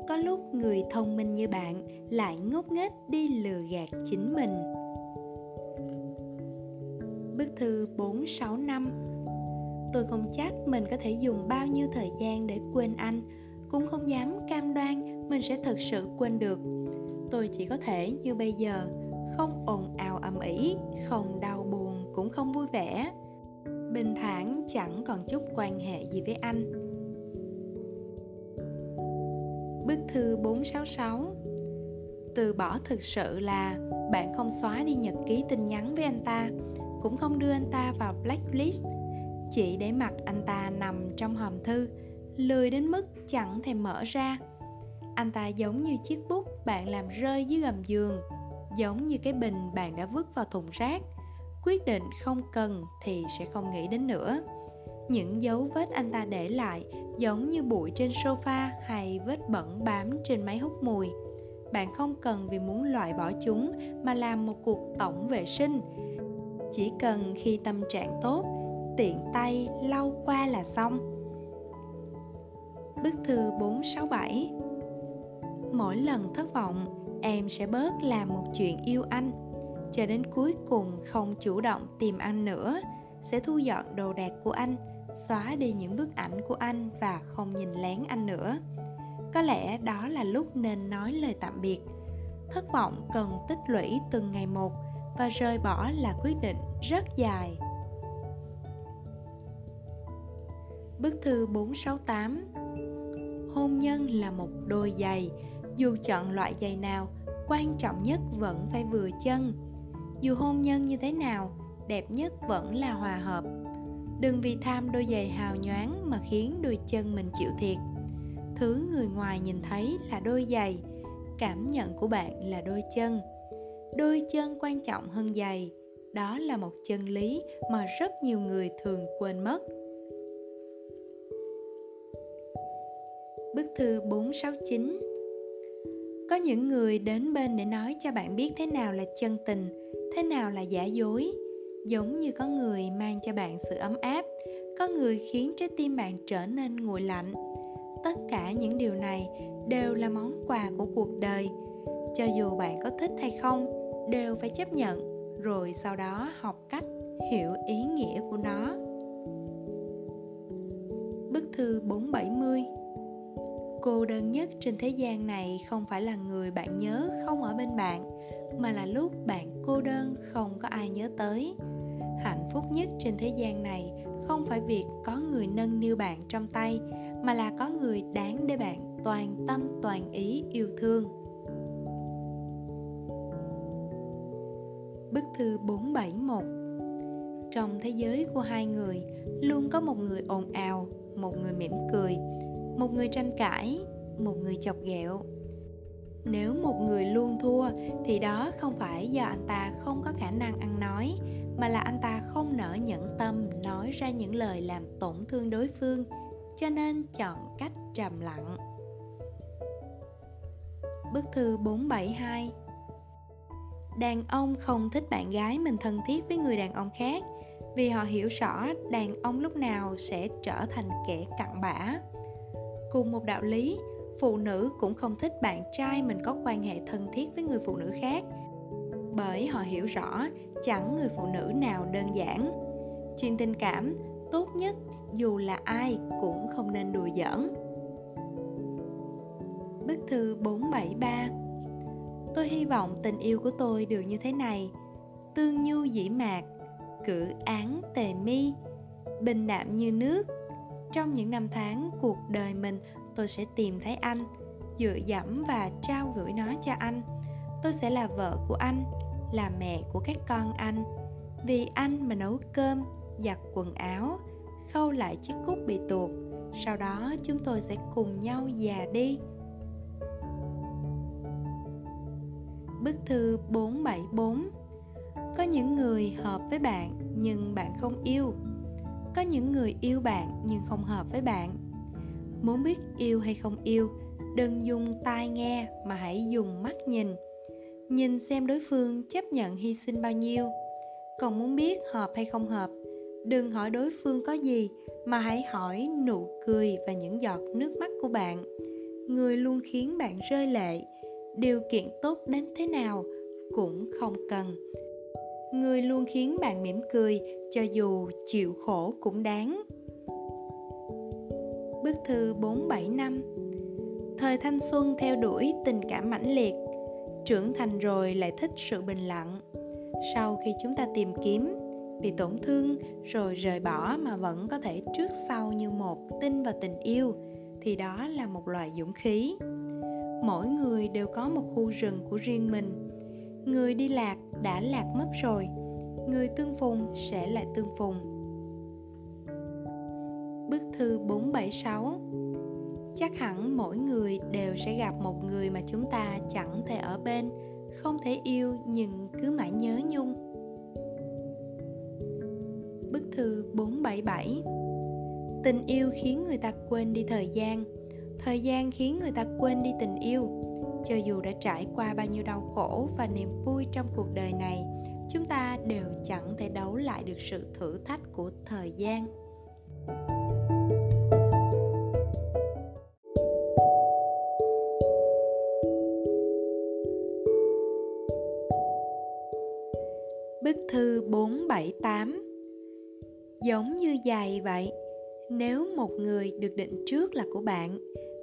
Có lúc người thông minh như bạn lại ngốc nghếch đi lừa gạt chính mình. Bức thư 465. Tôi không chắc mình có thể dùng bao nhiêu thời gian để quên anh, cũng không dám cam đoan mình sẽ thật sự quên được. Tôi chỉ có thể như bây giờ, không ồn ào ầm ĩ, không đau buồn cũng không vui vẻ, bình thản chẳng còn chút quan hệ gì với anh. Bức thư 466. Từ bỏ thực sự là bạn không xóa đi nhật ký tin nhắn với anh ta, cũng không đưa anh ta vào blacklist, chỉ để mặc anh ta nằm trong hòm thư, lười đến mức chẳng thèm mở ra. Anh ta giống như chiếc bút bạn làm rơi dưới gầm giường, giống như cái bình bạn đã vứt vào thùng rác. Quyết định không cần thì sẽ không nghĩ đến nữa. Những dấu vết anh ta để lại giống như bụi trên sofa hay vết bẩn bám trên máy hút mùi. Bạn không cần vì muốn loại bỏ chúng mà làm một cuộc tổng vệ sinh. Chỉ cần khi tâm trạng tốt, tiện tay lau qua là xong. Bức thư 467. Mỗi lần thất vọng, em sẽ bớt làm một chuyện yêu anh, cho đến cuối cùng không chủ động tìm anh nữa, sẽ thu dọn đồ đạc của anh, xóa đi những bức ảnh của anh và không nhìn lén anh nữa. Có lẽ đó là lúc nên nói lời tạm biệt. Thất vọng cần tích lũy từng ngày một, và rời bỏ là quyết định rất dài. Bức thư 468. Hôn nhân là một đôi giày, dù chọn loại giày nào, quan trọng nhất vẫn phải vừa chân. Dù hôn nhân như thế nào, đẹp nhất vẫn là hòa hợp. Đừng vì tham đôi giày hào nhoáng mà khiến đôi chân mình chịu thiệt. Thứ người ngoài nhìn thấy là đôi giày, cảm nhận của bạn là đôi chân. Đôi chân quan trọng hơn giày, đó là một chân lý mà rất nhiều người thường quên mất. Bức thư 469. Có những người đến bên để nói cho bạn biết thế nào là chân tình, thế nào là giả dối. Giống như có người mang cho bạn sự ấm áp, có người khiến trái tim bạn trở nên nguội lạnh. Tất cả những điều này đều là món quà của cuộc đời. Cho dù bạn có thích hay không, đều phải chấp nhận, rồi sau đó học cách hiểu ý nghĩa của nó. Bức thư 470. Cô đơn nhất trên thế gian này không phải là người bạn nhớ không ở bên bạn, mà là lúc bạn cô đơn không có ai nhớ tới. Hạnh phúc nhất trên thế gian này không phải việc có người nâng niu bạn trong tay, mà là có người đáng để bạn toàn tâm toàn ý yêu thương. Bức thư 471. Trong thế giới của hai người, luôn có một người ồn ào, một người mỉm cười, một người tranh cãi, một người chọc ghẹo. Nếu một người luôn thua thì đó không phải do anh ta không có khả năng ăn nói, mà là anh ta không nỡ nhẫn tâm nói ra những lời làm tổn thương đối phương, cho nên chọn cách trầm lặng. Bức thư 472. Đàn ông không thích bạn gái mình thân thiết với người đàn ông khác, vì họ hiểu rõ đàn ông lúc nào sẽ trở thành kẻ cặn bã. Cùng một đạo lý, phụ nữ cũng không thích bạn trai mình có quan hệ thân thiết với người phụ nữ khác, bởi họ hiểu rõ chẳng người phụ nữ nào đơn giản. Chuyện tình cảm, tốt nhất dù là ai cũng không nên đùa giỡn. Bức thư 473. Tôi hy vọng tình yêu của tôi được như thế này: tương nhu dĩ mạc, cử án tề mi, bình đạm như nước. Trong những năm tháng cuộc đời mình, tôi sẽ tìm thấy anh, dựa dẫm và trao gửi nó cho anh. Tôi sẽ là vợ của anh, là mẹ của các con anh, vì anh mà nấu cơm, giặt quần áo, khâu lại chiếc cúc bị tuột. Sau đó chúng tôi sẽ cùng nhau già đi. Bức thư 474. Có những người hợp với bạn nhưng bạn không yêu. Có những người yêu bạn nhưng không hợp với bạn. Muốn biết yêu hay không yêu, đừng dùng tai nghe mà hãy dùng mắt nhìn. Nhìn xem đối phương chấp nhận hy sinh bao nhiêu. Còn muốn biết hợp hay không hợp, đừng hỏi đối phương có gì mà hãy hỏi nụ cười và những giọt nước mắt của bạn, người luôn khiến bạn rơi lệ, điều kiện tốt đến thế nào cũng không cần. Người luôn khiến bạn mỉm cười, cho dù chịu khổ cũng đáng. Bức thư 475. Thời thanh xuân theo đuổi tình cảm mãnh liệt, trưởng thành rồi lại thích sự bình lặng. Sau khi chúng ta tìm kiếm, bị tổn thương rồi rời bỏ mà vẫn có thể trước sau như một tin vào tình yêu, thì đó là một loại dũng khí. Mỗi người đều có một khu rừng của riêng mình. Người đi lạc đã lạc mất rồi, người tương phùng sẽ lại tương phùng. Bức thư 476. Chắc hẳn mỗi người đều sẽ gặp một người mà chúng ta chẳng thể ở bên, không thể yêu nhưng cứ mãi nhớ nhung. Bức thư 477. Tình yêu khiến người ta quên đi thời gian, thời gian khiến người ta quên đi tình yêu. Cho dù đã trải qua bao nhiêu đau khổ và niềm vui trong cuộc đời này, chúng ta đều chẳng thể đấu lại được sự thử thách của thời gian. Bức thư 478. Giống như giày vậy, nếu một người được định trước là của bạn,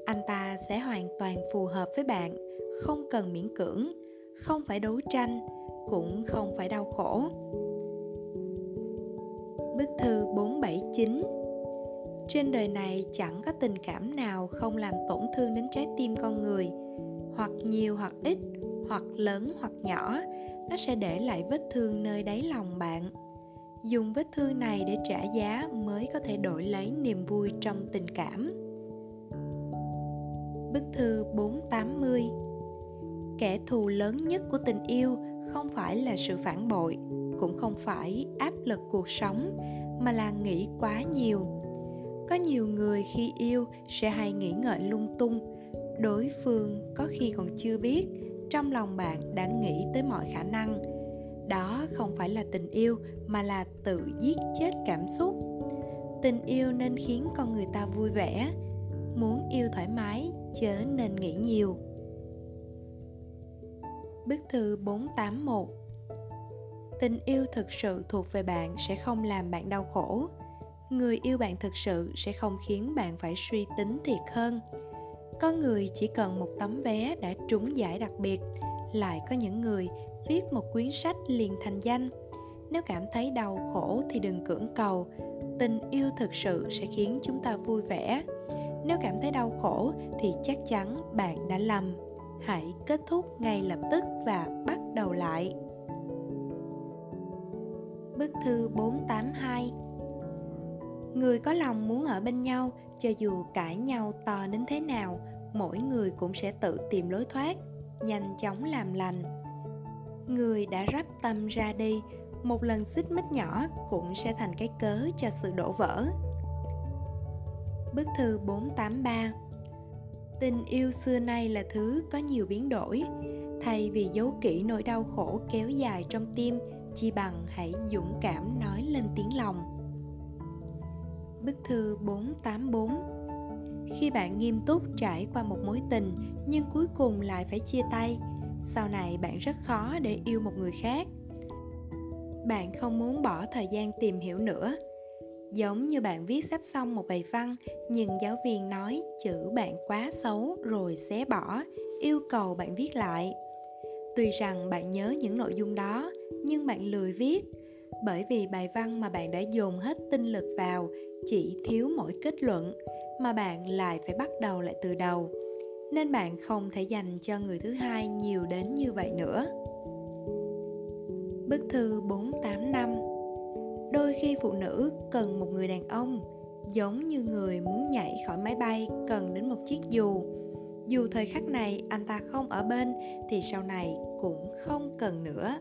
anh ta sẽ hoàn toàn phù hợp với bạn, không cần miễn cưỡng, không phải đấu tranh, cũng không phải đau khổ. Bức thư 479. Trên đời này chẳng có tình cảm nào không làm tổn thương đến trái tim con người, hoặc nhiều hoặc ít, hoặc lớn hoặc nhỏ, nó sẽ để lại vết thương nơi đáy lòng bạn. Dùng vết thương này để trả giá mới có thể đổi lấy niềm vui trong tình cảm. Bức thư 480. Kẻ thù lớn nhất của tình yêu không phải là sự phản bội, cũng không phải áp lực cuộc sống, mà là nghĩ quá nhiều. Có nhiều người khi yêu sẽ hay nghĩ ngợi lung tung, đối phương có khi còn chưa biết trong lòng bạn đã nghĩ tới mọi khả năng. Đó không phải là tình yêu mà là tự giết chết cảm xúc. Tình yêu nên khiến con người ta vui vẻ. Muốn yêu thoải mái, chớ nên nghĩ nhiều. Bức thư 481. Tình yêu thực sự thuộc về bạn sẽ không làm bạn đau khổ. Người yêu bạn thực sự sẽ không khiến bạn phải suy tính thiệt hơn. Có người chỉ cần một tấm vé đã trúng giải đặc biệt, lại có những người viết một quyển sách liền thành danh. Nếu cảm thấy đau khổ thì đừng cưỡng cầu. Tình yêu thực sự sẽ khiến chúng ta vui vẻ. Nếu cảm thấy đau khổ thì chắc chắn bạn đã lầm. Hãy kết thúc ngay lập tức và bắt đầu lại. Bức thư 482. Người có lòng muốn ở bên nhau, cho dù cãi nhau to đến thế nào, mỗi người cũng sẽ tự tìm lối thoát, nhanh chóng làm lành. Người đã rắp tâm ra đi, một lần xích mích nhỏ cũng sẽ thành cái cớ cho sự đổ vỡ. Bức thư 483. Tình yêu xưa nay là thứ có nhiều biến đổi. Thay vì giấu kỹ nỗi đau khổ kéo dài trong tim, chi bằng hãy dũng cảm nói lên tiếng lòng. Bức thư 484. Khi bạn nghiêm túc trải qua một mối tình nhưng cuối cùng lại phải chia tay, sau này bạn rất khó để yêu một người khác. Bạn không muốn bỏ thời gian tìm hiểu nữa. Giống như bạn viết sắp xong một bài văn, nhưng giáo viên nói chữ bạn quá xấu rồi xé bỏ, yêu cầu bạn viết lại. Tuy rằng bạn nhớ những nội dung đó, nhưng bạn lười viết, bởi vì bài văn mà bạn đã dồn hết tinh lực vào chỉ thiếu mỗi kết luận, mà bạn lại phải bắt đầu lại từ đầu. Nên bạn không thể dành cho người thứ hai nhiều đến như vậy nữa. Bức thư 485. Đôi khi phụ nữ cần một người đàn ông, giống như người muốn nhảy khỏi máy bay cần đến một chiếc dù. Dù thời khắc này anh ta không ở bên thì sau này cũng không cần nữa.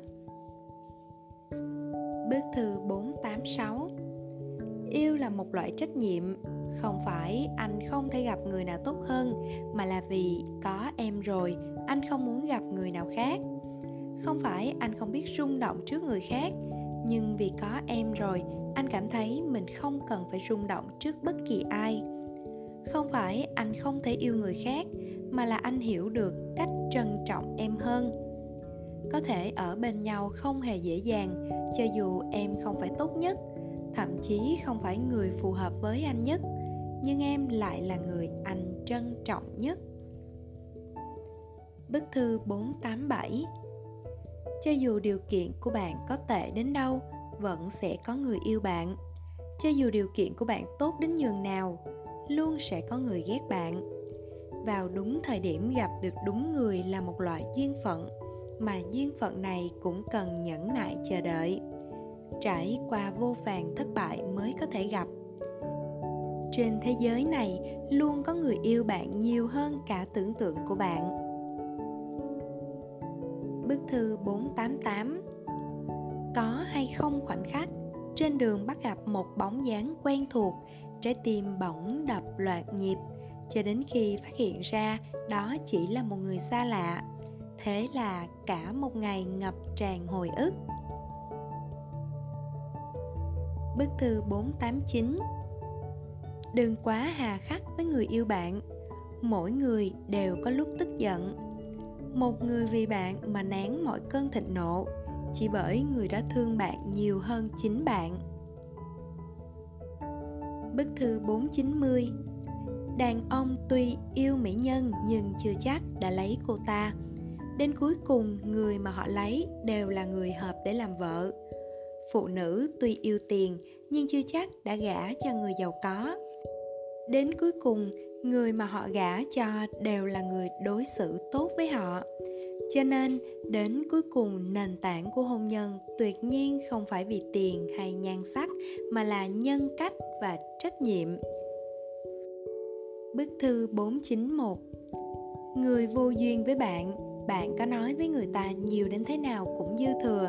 Bức thư 486. Yêu là một loại trách nhiệm, không phải anh không thể gặp người nào tốt hơn, mà là vì có em rồi, anh không muốn gặp người nào khác. Không phải anh không biết rung động trước người khác, nhưng vì có em rồi anh cảm thấy mình không cần phải rung động trước bất kỳ ai. Không phải anh không thể yêu người khác, mà là anh hiểu được cách trân trọng em hơn. Có thể ở bên nhau không hề dễ dàng, cho dù em không phải tốt nhất, thậm chí không phải người phù hợp với anh nhất, nhưng em lại là người anh trân trọng nhất. Bức thư 487. Cho dù điều kiện của bạn có tệ đến đâu, vẫn sẽ có người yêu bạn. Cho dù điều kiện của bạn tốt đến nhường nào, luôn sẽ có người ghét bạn. Vào đúng thời điểm gặp được đúng người là một loại duyên phận, mà duyên phận này cũng cần nhẫn nại chờ đợi. Trải qua vô vàn thất bại mới có thể gặp. Trên thế giới này luôn có người yêu bạn nhiều hơn cả tưởng tượng của bạn. Bức thư 488. Có hay không khoảnh khắc trên đường bắt gặp một bóng dáng quen thuộc, trái tim bỗng đập loạt nhịp, cho đến khi phát hiện ra đó chỉ là một người xa lạ. Thế là cả một ngày ngập tràn hồi ức. Bức thư 489. Đừng quá hà khắc với người yêu bạn. Mỗi người đều có lúc tức giận. Một người vì bạn mà nén mọi cơn thịnh nộ, chỉ bởi người đó thương bạn nhiều hơn chính bạn. Bức thư 490. Đàn ông tuy yêu mỹ nhân nhưng chưa chắc đã lấy cô ta. Đến cuối cùng người mà họ lấy đều là người hợp để làm vợ. Phụ nữ tuy yêu tiền nhưng chưa chắc đã gả cho người giàu có. Đến cuối cùng người mà họ gả cho đều là người đối xử tốt với họ. Cho nên đến cuối cùng nền tảng của hôn nhân tuyệt nhiên không phải vì tiền hay nhan sắc, mà là nhân cách và trách nhiệm. Bức thư 491. Người vô duyên với bạn, bạn có nói với người ta nhiều đến thế nào cũng dư thừa.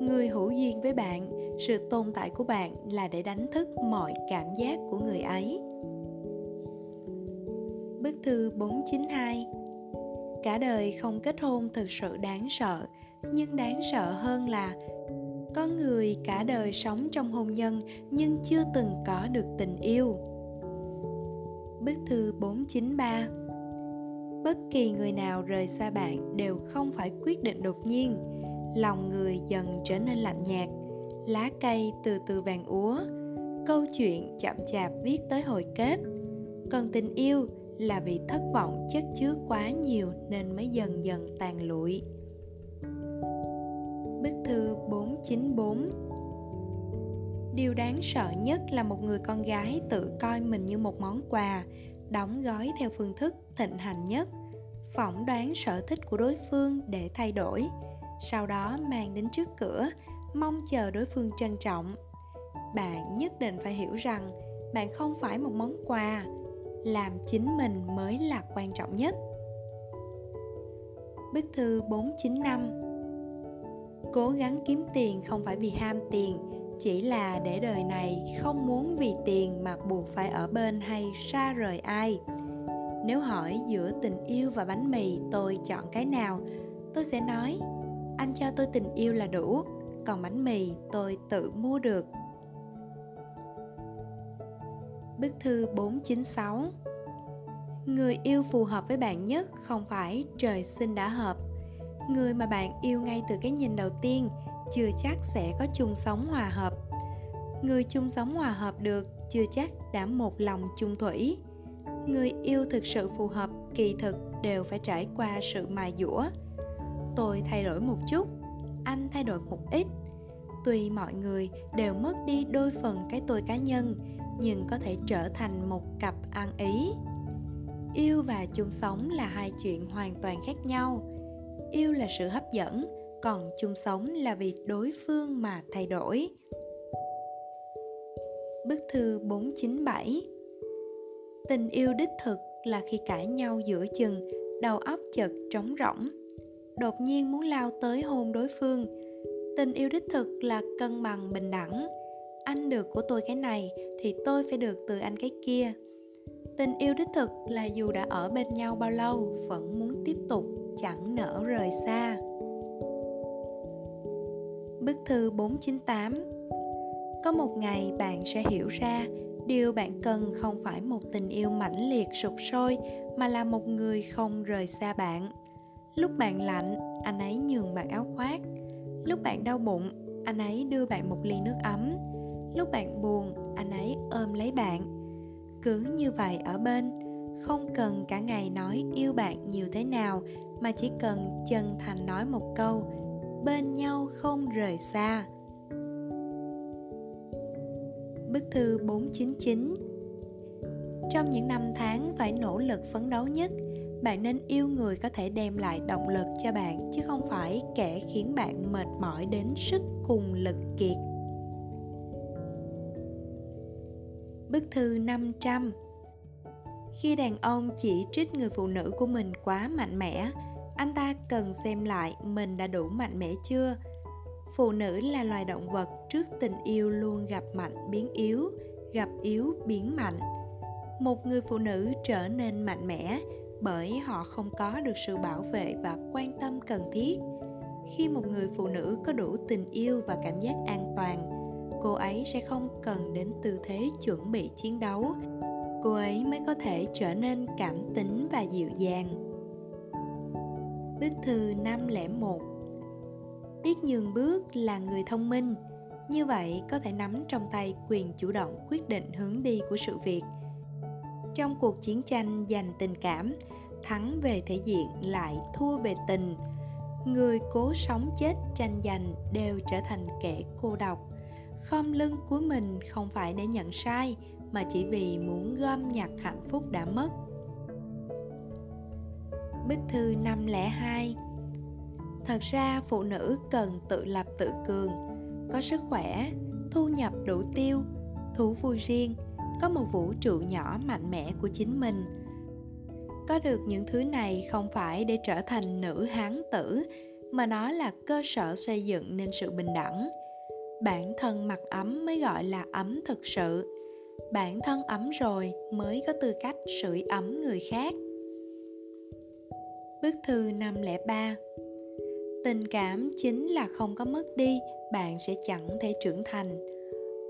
Người hữu duyên với bạn, sự tồn tại của bạn là để đánh thức mọi cảm giác của người ấy. Bức thư 492. Cả đời không kết hôn thực sự đáng sợ, nhưng đáng sợ hơn là có người cả đời sống trong hôn nhân nhưng chưa từng có được tình yêu. Bức thư 493. Bất kỳ người nào rời xa bạn đều không phải quyết định đột nhiên. Lòng người dần trở nên lạnh nhạt, lá cây từ từ vàng úa, câu chuyện chậm chạp viết tới hồi kết. Còn tình yêu là vì thất vọng chất chứa quá nhiều nên mới dần dần tàn lụi. Bức thư 494. Điều đáng sợ nhất là một người con gái tự coi mình như một món quà, đóng gói theo phương thức thịnh hành nhất, phỏng đoán sở thích của đối phương để thay đổi, sau đó mang đến trước cửa, mong chờ đối phương trân trọng. Bạn nhất định phải hiểu rằng bạn không phải một món quà, làm chính mình mới là quan trọng nhất. Bức thư 495. Cố gắng kiếm tiền không phải vì ham tiền, chỉ là để đời này không muốn vì tiền mà buộc phải ở bên hay xa rời ai. Nếu hỏi giữa tình yêu và bánh mì tôi chọn cái nào, tôi sẽ nói anh cho tôi tình yêu là đủ, còn bánh mì tôi tự mua được. Bức thư 496. Người yêu phù hợp với bạn nhất không phải trời sinh đã hợp. Người mà bạn yêu ngay từ cái nhìn đầu tiên chưa chắc sẽ có chung sống hòa hợp. Người chung sống hòa hợp được chưa chắc đã một lòng chung thủy. Người yêu thực sự phù hợp kỳ thực đều phải trải qua sự mài giũa. Tôi thay đổi một chút, anh thay đổi một ít. Tuy mọi người đều mất đi đôi phần cái tôi cá nhân, nhưng có thể trở thành một cặp ăn ý. Yêu và chung sống là hai chuyện hoàn toàn khác nhau. Yêu là sự hấp dẫn, còn chung sống là vì đối phương mà thay đổi. Bức thư 497. Tình yêu đích thực là khi cãi nhau giữa chừng, đầu óc chợt trống rỗng, đột nhiên muốn lao tới hôn đối phương. Tình yêu đích thực là cân bằng bình đẳng. Anh được của tôi cái này thì tôi phải được từ anh cái kia. Tình yêu đích thực là dù đã ở bên nhau bao lâu vẫn muốn tiếp tục, chẳng nỡ rời xa. Bức thư 498. Có một ngày bạn sẽ hiểu ra điều bạn cần không phải một tình yêu mãnh liệt sục sôi, mà là một người không rời xa bạn. Lúc bạn lạnh, anh ấy nhường bạn áo khoác. Lúc bạn đau bụng, anh ấy đưa bạn một ly nước ấm. Lúc bạn buồn, anh ấy ôm lấy bạn. Cứ như vậy ở bên, không cần cả ngày nói yêu bạn nhiều thế nào, mà chỉ cần chân thành nói một câu: bên nhau không rời xa. Bức thư 499. Trong những năm tháng phải nỗ lực phấn đấu nhất, bạn nên yêu người có thể đem lại động lực cho bạn, chứ không phải kẻ khiến bạn mệt mỏi đến sức cùng lực kiệt. Bức thư 500. Khi đàn ông chỉ trích người phụ nữ của mình quá mạnh mẽ, anh ta cần xem lại mình đã đủ mạnh mẽ chưa. Phụ nữ là loài động vật trước tình yêu luôn gặp mạnh biến yếu, gặp yếu biến mạnh. Một người phụ nữ trở nên mạnh mẽ bởi họ không có được sự bảo vệ và quan tâm cần thiết. Khi một người phụ nữ có đủ tình yêu và cảm giác an toàn, cô ấy sẽ không cần đến tư thế chuẩn bị chiến đấu. Cô ấy mới có thể trở nên cảm tính và dịu dàng. Bức thư 501. Biết nhường bước là người thông minh. Như vậy có thể nắm trong tay quyền chủ động quyết định hướng đi của sự việc. Trong cuộc chiến tranh giành tình cảm, thắng về thể diện lại thua về tình. Người cố sống chết tranh giành đều trở thành kẻ cô độc. Khom lưng của mình không phải để nhận sai, mà chỉ vì muốn gom nhặt hạnh phúc đã mất. Bức thư 502. Thật ra phụ nữ cần tự lập tự cường, có sức khỏe, thu nhập đủ tiêu, thú vui riêng, có một vũ trụ nhỏ mạnh mẽ của chính mình. Có được những thứ này không phải để trở thành nữ hán tử, mà nó là cơ sở xây dựng nên sự bình đẳng. Bản thân mặc ấm mới gọi là ấm thực sự. Bản thân ấm rồi mới có tư cách sưởi ấm người khác. Bức thư 503. Tình cảm chính là không có mất đi, bạn sẽ chẳng thể trưởng thành.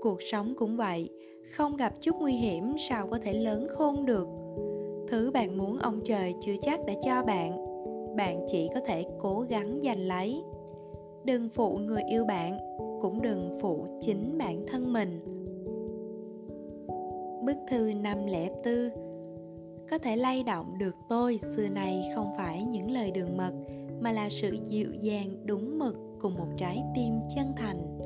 Cuộc sống cũng vậy, không gặp chút nguy hiểm sao có thể lớn khôn được. Thứ bạn muốn ông trời chưa chắc đã cho bạn, bạn chỉ có thể cố gắng giành lấy. Đừng phụ người yêu bạn, cũng đừng phụ chính bản thân mình. Bức thư 504. Có thể lay động được tôi xưa nay không phải những lời đường mật, mà là sự dịu dàng đúng mực cùng một trái tim chân thành.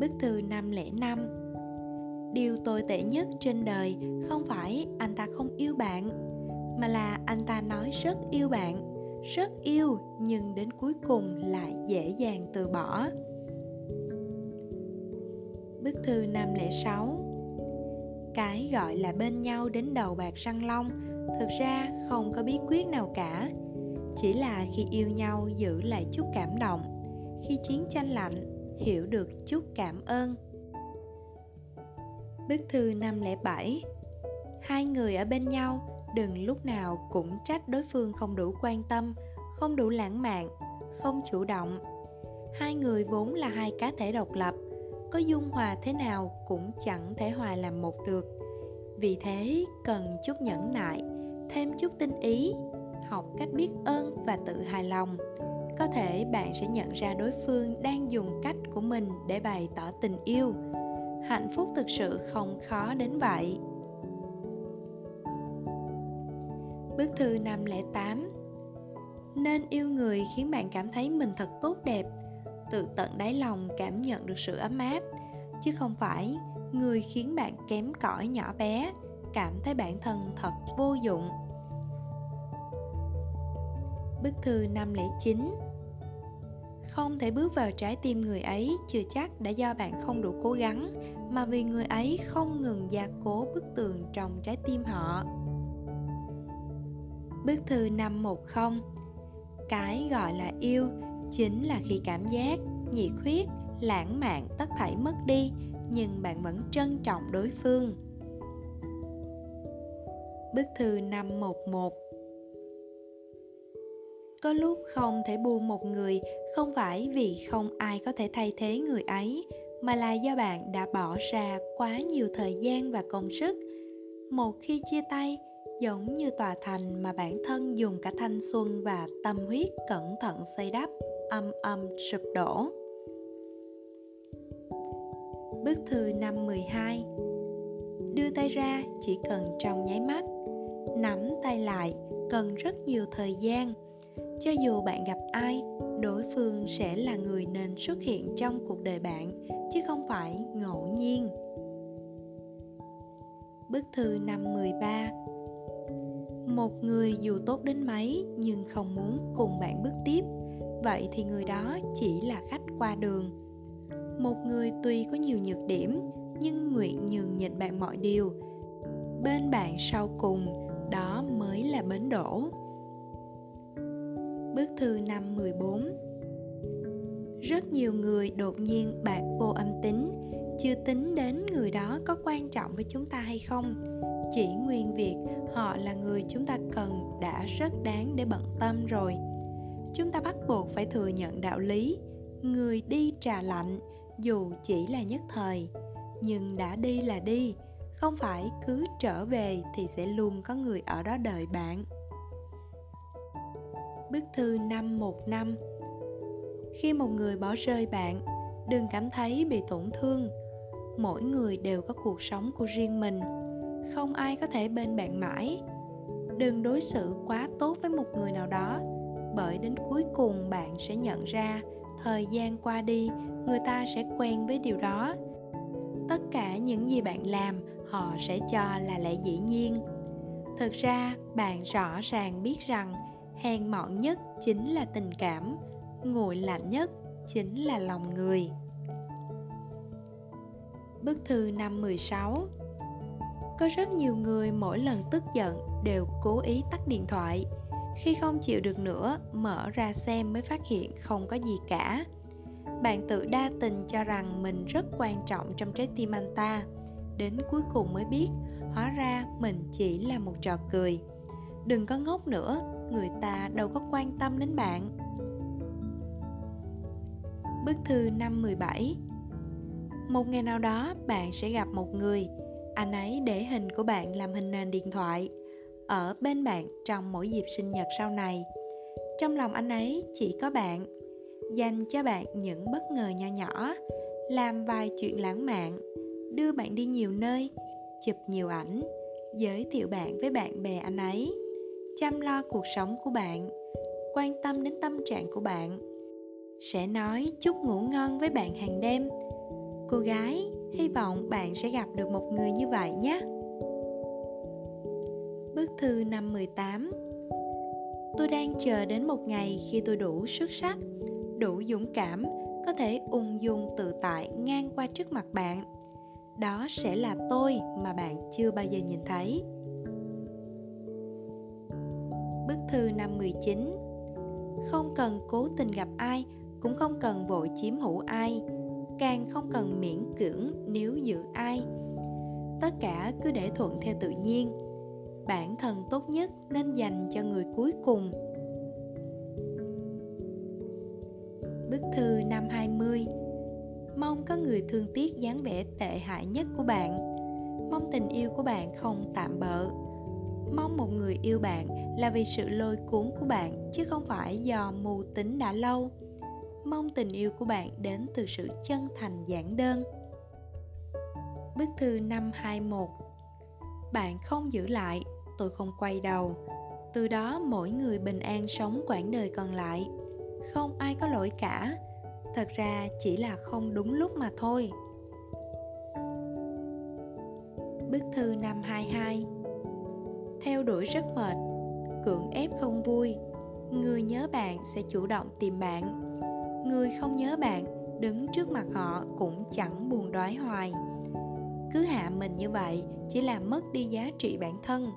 Bức thư 505. Điều tồi tệ nhất trên đời không phải anh ta không yêu bạn, mà là anh ta nói rất yêu bạn, rất yêu nhưng đến cuối cùng lại dễ dàng từ bỏ. Bức thư 506. Cái gọi là bên nhau đến đầu bạc răng long thực ra không có bí quyết nào cả. Chỉ là khi yêu nhau giữ lại chút cảm động, khi chiến tranh lạnh hiểu được chút cảm ơn. Bức thư 507. Hai người ở bên nhau đừng lúc nào cũng trách đối phương không đủ quan tâm, không đủ lãng mạn, không chủ động. Hai người vốn là hai cá thể độc lập, có dung hòa thế nào cũng chẳng thể hòa làm một được. Vì thế cần chút nhẫn nại, thêm chút tinh ý, học cách biết ơn và tự hài lòng. Có thể bạn sẽ nhận ra đối phương đang dùng cách của mình để bày tỏ tình yêu. Hạnh phúc thực sự không khó đến vậy. Bức thư 508. Nên yêu người khiến bạn cảm thấy mình thật tốt đẹp, tự tận đáy lòng cảm nhận được sự ấm áp, chứ không phải người khiến bạn kém cỏi nhỏ bé, cảm thấy bản thân thật vô dụng. Bức thư 509. Không thể bước vào trái tim người ấy chưa chắc đã do bạn không đủ cố gắng, mà vì người ấy không ngừng gia cố bức tường trong trái tim họ. Bức thư 510. Cái gọi là yêu chính là khi cảm giác, nhiệt huyết, lãng mạn tất thảy mất đi, nhưng bạn vẫn trân trọng đối phương. Bức thư 511. Có lúc không thể buông một người không phải vì không ai có thể thay thế người ấy, mà là do bạn đã bỏ ra quá nhiều thời gian và công sức. Một khi chia tay, giống như tòa thành mà bản thân dùng cả thanh xuân và tâm huyết cẩn thận xây đắp, sụp đổ. Bức thư năm 12. Đưa tay ra chỉ cần trong nháy mắt, nắm tay lại cần rất nhiều thời gian. Cho dù bạn gặp ai, đối phương sẽ là người nên xuất hiện trong cuộc đời bạn, chứ không phải ngẫu nhiên. Bức thư năm 13. Một người dù tốt đến mấy nhưng không muốn cùng bạn bước tiếp, vậy thì người đó chỉ là khách qua đường. Một người tuy có nhiều nhược điểm nhưng nguyện nhường nhịn bạn mọi điều, bên bạn sau cùng, đó mới là bến đỗ. Bức thư năm 14. Rất nhiều người đột nhiên bạc vô âm tính, chưa tính đến người đó có quan trọng với chúng ta hay không. Chỉ nguyên việc họ là người chúng ta cần đã rất đáng để bận tâm rồi. Chúng ta bắt buộc phải thừa nhận đạo lý, người đi trà lạnh dù chỉ là nhất thời, nhưng đã đi là đi, không phải cứ trở về thì sẽ luôn có người ở đó đợi bạn. Bức thư 515. Khi một người bỏ rơi bạn, đừng cảm thấy bị tổn thương. Mỗi người đều có cuộc sống của riêng mình, không ai có thể bên bạn mãi. Đừng đối xử quá tốt với một người nào đó, bởi đến cuối cùng bạn sẽ nhận ra thời gian qua đi, người ta sẽ quen với điều đó. Tất cả những gì bạn làm, họ sẽ cho là lẽ dĩ nhiên. Thực ra, bạn rõ ràng biết rằng hèn mọn nhất chính là tình cảm, nguội lạnh nhất chính là lòng người. Bức thư năm 16. Có rất nhiều người mỗi lần tức giận đều cố ý tắt điện thoại. Khi không chịu được nữa, mở ra xem mới phát hiện không có gì cả. Bạn tự đa tình cho rằng mình rất quan trọng trong trái tim anh ta, đến cuối cùng mới biết, hóa ra mình chỉ là một trò cười. Đừng có ngốc nữa, người ta đâu có quan tâm đến bạn. Bức thư năm 17. Một ngày nào đó bạn sẽ gặp một người, anh ấy để hình của bạn làm hình nền điện thoại, ở bên bạn trong mỗi dịp sinh nhật sau này. Trong lòng anh ấy chỉ có bạn, dành cho bạn những bất ngờ nho nhỏ, làm vài chuyện lãng mạn, đưa bạn đi nhiều nơi, chụp nhiều ảnh, giới thiệu bạn với bạn bè anh ấy, chăm lo cuộc sống của bạn, quan tâm đến tâm trạng của bạn, sẽ nói chúc ngủ ngon với bạn hàng đêm. Cô gái, hy vọng bạn sẽ gặp được một người như vậy nhé. Bức thư năm 18. Tôi đang chờ đến một ngày khi tôi đủ xuất sắc, đủ dũng cảm, có thể ung dung tự tại ngang qua trước mặt bạn. Đó sẽ là tôi mà bạn chưa bao giờ nhìn thấy. Bức thư năm 19. Không cần cố tình gặp ai, cũng không cần vội chiếm hữu ai, càng không cần miễn cưỡng níu giữ ai. Tất cả cứ để thuận theo tự nhiên. Bản thân tốt nhất nên dành cho người cuối cùng. Bức thư năm 20. Mong có người thương tiếc dáng vẻ tệ hại nhất của bạn. Mong tình yêu của bạn không tạm bợ. Mong một người yêu bạn là vì sự lôi cuốn của bạn, chứ không phải do mưu tính đã lâu. Mong tình yêu của bạn đến từ sự chân thành giản đơn. Bức thư năm 21. Bạn không giữ lại, tôi không quay đầu. Từ đó mỗi người bình an sống quãng đời còn lại, không ai có lỗi cả. Thật ra chỉ là không đúng lúc mà thôi. Bức thư năm 22. Theo đuổi rất mệt, cưỡng ép không vui. Người nhớ bạn sẽ chủ động tìm bạn, người không nhớ bạn đứng trước mặt họ cũng chẳng buồn đói hoài. Cứ hạ mình như vậy chỉ làm mất đi giá trị bản thân,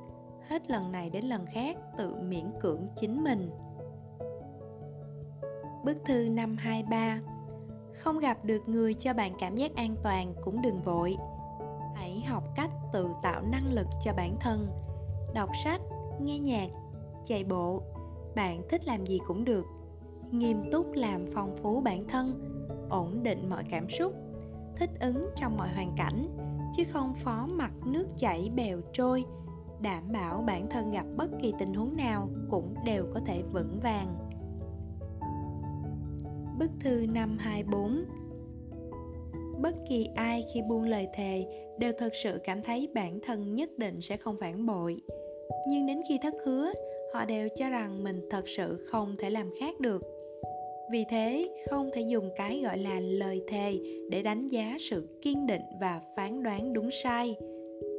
hết lần này đến lần khác tự miễn cưỡng chính mình. Bức thư năm 23. Không gặp được người cho bạn cảm giác an toàn cũng đừng vội. Hãy học cách tự tạo năng lực cho bản thân. Đọc sách, nghe nhạc, chạy bộ, bạn thích làm gì cũng được. Nghiêm túc làm phong phú bản thân, ổn định mọi cảm xúc. thích ứng trong mọi hoàn cảnh, chứ không phó mặc nước chảy bèo trôi, đảm bảo bản thân gặp bất kỳ tình huống nào cũng đều có thể vững vàng. Bức thư năm 24. Bất kỳ ai khi buông lời thề đều thực sự cảm thấy bản thân nhất định sẽ không phản bội. Nhưng đến khi thất hứa, họ đều cho rằng mình thật sự không thể làm khác được. Vì thế, không thể dùng cái gọi là lời thề để đánh giá sự kiên định và phán đoán đúng sai.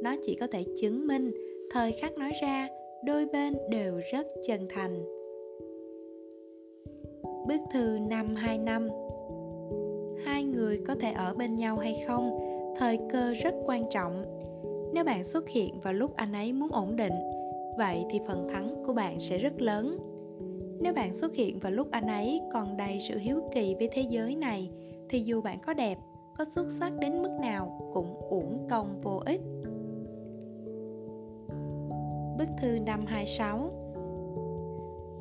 Nó chỉ có thể chứng minh, thời khắc nói ra, đôi bên đều rất chân thành. Bức thư 525. Hai người có thể ở bên nhau hay không, thời cơ rất quan trọng. Nếu bạn xuất hiện vào lúc anh ấy muốn ổn định, vậy thì phần thắng của bạn sẽ rất lớn. Nếu bạn xuất hiện vào lúc anh ấy còn đầy sự hiếu kỳ với thế giới này, thì dù bạn có đẹp, có xuất sắc đến mức nào cũng uổng công vô ích. Bức thư 526.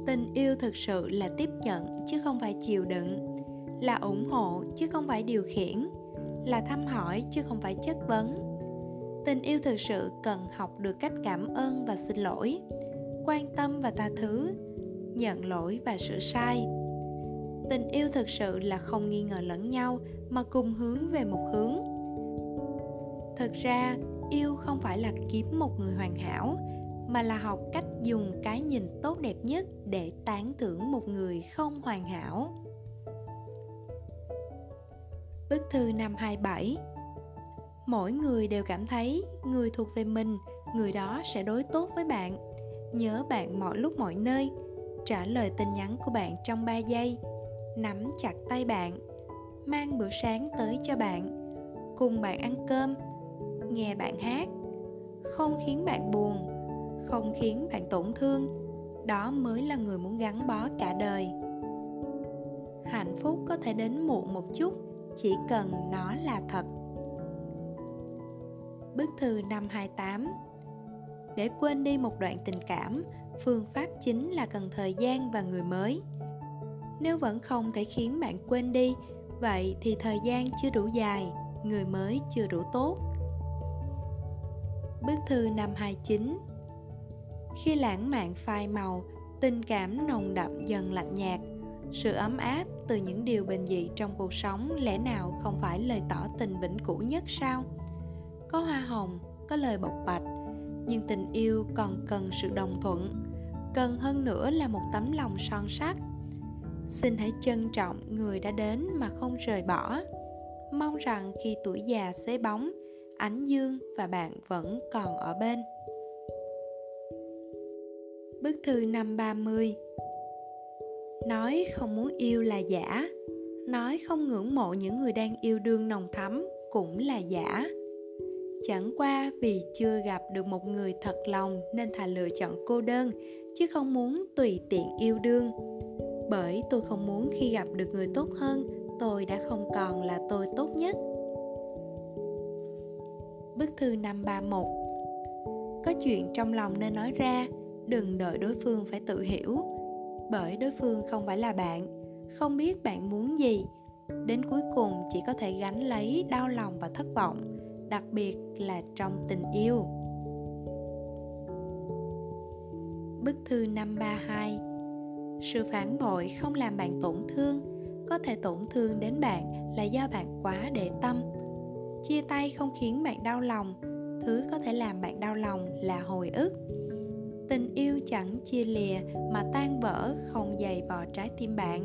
Tình yêu thực sự là tiếp nhận chứ không phải chịu đựng, là ủng hộ chứ không phải điều khiển, là thăm hỏi chứ không phải chất vấn. Tình yêu thực sự cần học được cách cảm ơn và xin lỗi, quan tâm và tha thứ, nhận lỗi và sửa sai. Tình yêu thực sự là không nghi ngờ lẫn nhau mà cùng hướng về một hướng. Thực ra, yêu không phải là kiếm một người hoàn hảo, mà là học cách dùng cái nhìn tốt đẹp nhất để tán thưởng một người không hoàn hảo. Bức thư 527. Mỗi người đều cảm thấy người thuộc về mình, người đó sẽ đối tốt với bạn, nhớ bạn mọi lúc mọi nơi, trả lời tin nhắn của bạn trong 3 giây, nắm chặt tay bạn, mang bữa sáng tới cho bạn, cùng bạn ăn cơm, nghe bạn hát, không khiến bạn buồn, không khiến bạn tổn thương. Đó mới là người muốn gắn bó cả đời. Hạnh phúc có thể đến muộn một chút, chỉ cần nó là thật. Bức thư 528. Để quên đi một đoạn tình cảm, phương pháp chính là cần thời gian và người mới. Nếu vẫn không thể khiến bạn quên đi, vậy thì thời gian chưa đủ dài, người mới chưa đủ tốt. Bức thư 529. Khi lãng mạn phai màu, tình cảm nồng đậm dần lạnh nhạt. Sự ấm áp từ những điều bình dị trong cuộc sống lẽ nào không phải lời tỏ tình vĩnh cửu nhất sao? Có hoa hồng, có lời bộc bạch, nhưng tình yêu còn cần sự đồng thuận, cần hơn nữa là một tấm lòng son sắt. Xin hãy trân trọng người đã đến mà không rời bỏ. Mong rằng khi tuổi già xế bóng, ánh dương và bạn vẫn còn ở bên. Bức thư 530. Nói không muốn yêu là giả, nói không ngưỡng mộ những người đang yêu đương nồng thắm cũng là giả. Chẳng qua vì chưa gặp được một người thật lòng nên thà lựa chọn cô đơn, chứ không muốn tùy tiện yêu đương. Bởi tôi không muốn khi gặp được người tốt hơn, tôi đã không còn là tôi tốt nhất. Bức thư 531. Có chuyện trong lòng nên nói ra, đừng đợi đối phương phải tự hiểu. Bởi đối phương không phải là bạn, không biết bạn muốn gì. Đến cuối cùng chỉ có thể gánh lấy đau lòng và thất vọng, đặc biệt là trong tình yêu. Bức thư 532. Sự phản bội không làm bạn tổn thương, có thể tổn thương đến bạn là do bạn quá để tâm. Chia tay không khiến bạn đau lòng, thứ có thể làm bạn đau lòng là hồi ức. Tình yêu chẳng chia lìa mà tan vỡ không dày vò trái tim bạn,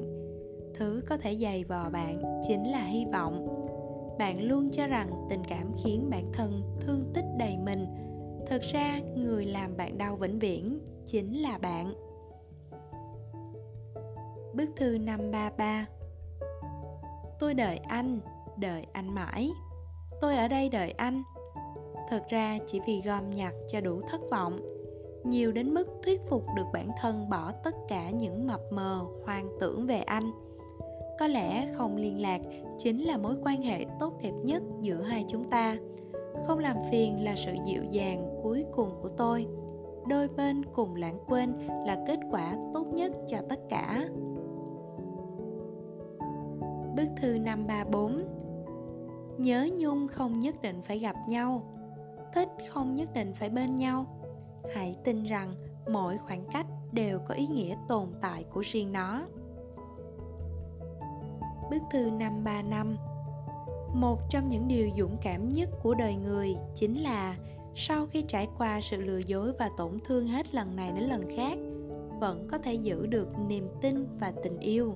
thứ có thể dày vò bạn chính là hy vọng. Bạn luôn cho rằng tình cảm khiến bản thân thương tích đầy mình. Thực ra, người làm bạn đau vĩnh viễn chính là bạn. Bức thư 533. Tôi đợi anh mãi. Tôi ở đây đợi anh. Thực ra chỉ vì gom nhặt cho đủ thất vọng, nhiều đến mức thuyết phục được bản thân bỏ tất cả những mập mờ hoang tưởng về anh. Có lẽ không liên lạc chính là mối quan hệ tốt đẹp nhất giữa hai chúng ta. Không làm phiền là sự dịu dàng cuối cùng của tôi. Đôi bên cùng lãng quên là kết quả tốt nhất cho tất cả. Bức thư 534. Nhớ nhung không nhất định phải gặp nhau, thích không nhất định phải bên nhau. Hãy tin rằng mỗi khoảng cách đều có ý nghĩa tồn tại của riêng nó. Bức thư 535. Một trong những điều dũng cảm nhất của đời người chính là sau khi trải qua sự lừa dối và tổn thương hết lần này đến lần khác, vẫn có thể giữ được niềm tin và tình yêu.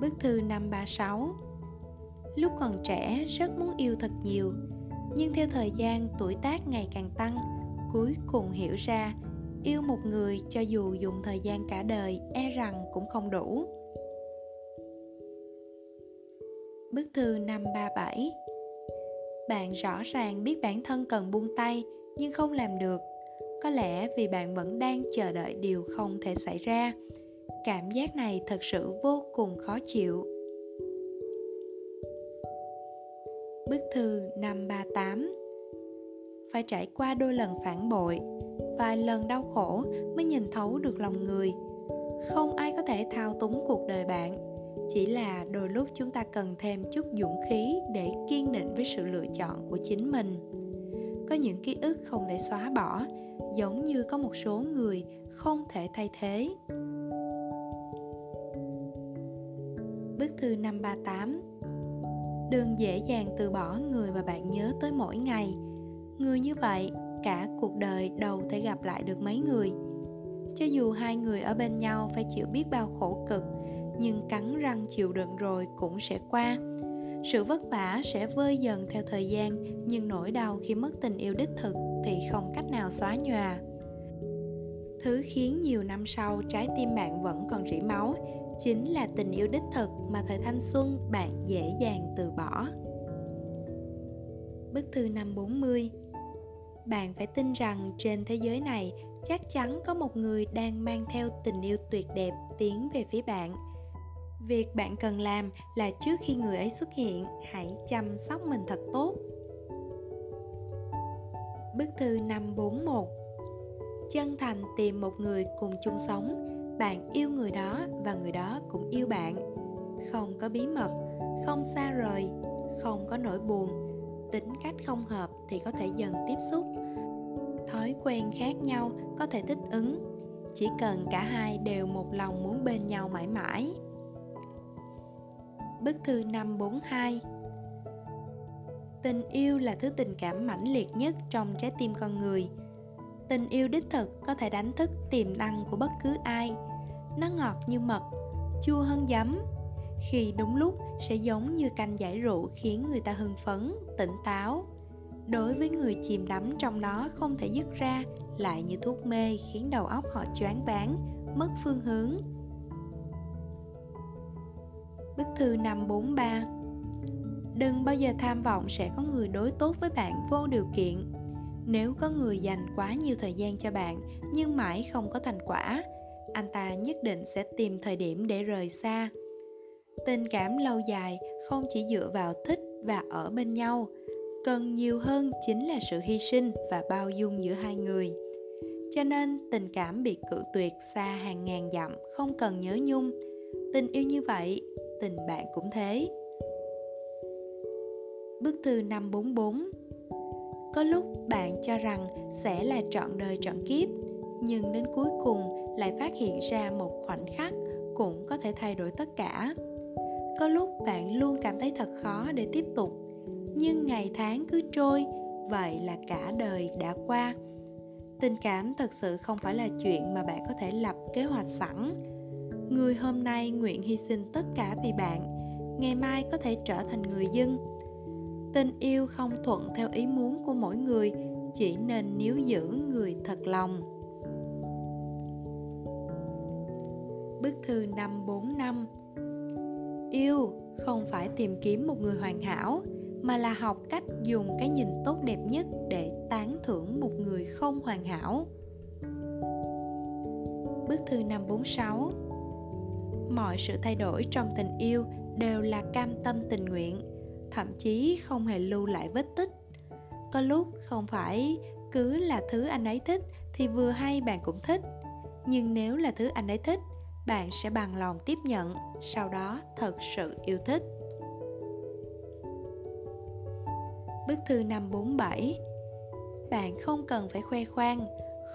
Bức thư 536. Lúc còn trẻ rất muốn yêu thật nhiều, nhưng theo thời gian tuổi tác ngày càng tăng, cuối cùng hiểu ra yêu một người cho dù dùng thời gian cả đời e rằng cũng không đủ. Bức thư 537. Bạn rõ ràng biết bản thân cần buông tay nhưng không làm được. Có lẽ vì bạn vẫn đang chờ đợi điều không thể xảy ra. Cảm giác này thật sự vô cùng khó chịu. Bức thư 538. Phải trải qua đôi lần phản bội, vài lần đau khổ mới nhìn thấu được lòng người. Không ai có thể thao túng cuộc đời bạn. Chỉ là đôi lúc chúng ta cần thêm chút dũng khí để kiên định với sự lựa chọn của chính mình. Có những ký ức không thể xóa bỏ, giống như có một số người không thể thay thế. Bức thư 538. Đừng dễ dàng từ bỏ người mà bạn nhớ tới mỗi ngày. Người như vậy, cả cuộc đời đâu thể gặp lại được mấy người. Cho dù hai người ở bên nhau phải chịu biết bao khổ cực, nhưng cắn răng chịu đựng rồi cũng sẽ qua. Sự vất vả sẽ vơi dần theo thời gian, nhưng nỗi đau khi mất tình yêu đích thực thì không cách nào xóa nhòa. Thứ khiến nhiều năm sau trái tim bạn vẫn còn rỉ máu chính là tình yêu đích thực mà thời thanh xuân bạn dễ dàng từ bỏ. Bức thư 540. Bạn phải tin rằng trên thế giới này chắc chắn có một người đang mang theo tình yêu tuyệt đẹp tiến về phía bạn. Việc bạn cần làm là trước khi người ấy xuất hiện, hãy chăm sóc mình thật tốt. Bức thư 541. Chân thành tìm một người cùng chung sống. Bạn yêu người đó và người đó cũng yêu bạn. Không có bí mật, không xa rời, không có nỗi buồn. Tính cách không hợp thì có thể dần tiếp xúc. Thói quen khác nhau có thể thích ứng. Chỉ cần cả hai đều một lòng muốn bên nhau mãi mãi. Bức thư 542. Tình yêu là thứ tình cảm mãnh liệt nhất trong trái tim con người. Tình yêu đích thực có thể đánh thức tiềm năng của bất cứ ai. Nó ngọt như mật, chua hơn giấm. Khi đúng lúc sẽ giống như canh giải rượu khiến người ta hưng phấn, tỉnh táo. Đối với người chìm đắm trong nó không thể dứt ra, lại như thuốc mê khiến đầu óc họ choáng váng, mất phương hướng. Bức thư 543. Đừng bao giờ tham vọng sẽ có người đối tốt với bạn vô điều kiện. Nếu có người dành quá nhiều thời gian cho bạn nhưng mãi không có thành quả, anh ta nhất định sẽ tìm thời điểm để rời xa. Tình cảm lâu dài không chỉ dựa vào thích và ở bên nhau, cần nhiều hơn chính là sự hy sinh và bao dung giữa hai người. Cho nên tình cảm bị cự tuyệt xa hàng ngàn dặm không cần nhớ nhung. Tình yêu như vậy, tình bạn cũng thế. Bức thư 544. Có lúc bạn cho rằng sẽ là trọn đời trọn kiếp, nhưng đến cuối cùng lại phát hiện ra một khoảnh khắc cũng có thể thay đổi tất cả. Có lúc bạn luôn cảm thấy thật khó để tiếp tục, nhưng ngày tháng cứ trôi, vậy là cả đời đã qua. Tình cảm thật sự không phải là chuyện mà bạn có thể lập kế hoạch sẵn. Người hôm nay nguyện hy sinh tất cả vì bạn, ngày mai có thể trở thành người dưng. Tình yêu không thuận theo ý muốn của mỗi người, chỉ nên níu giữ người thật lòng. Bức thư 545. Yêu không phải tìm kiếm một người hoàn hảo, mà là học cách dùng cái nhìn tốt đẹp nhất để tán thưởng một người không hoàn hảo. Bức thư 546. Mọi sự thay đổi trong tình yêu đều là cam tâm tình nguyện, thậm chí không hề lưu lại vết tích. Có lúc không phải cứ là thứ anh ấy thích thì vừa hay bạn cũng thích, nhưng nếu là thứ anh ấy thích, bạn sẽ bằng lòng tiếp nhận, sau đó thật sự yêu thích. Bức thư 547. Bạn không cần phải khoe khoang,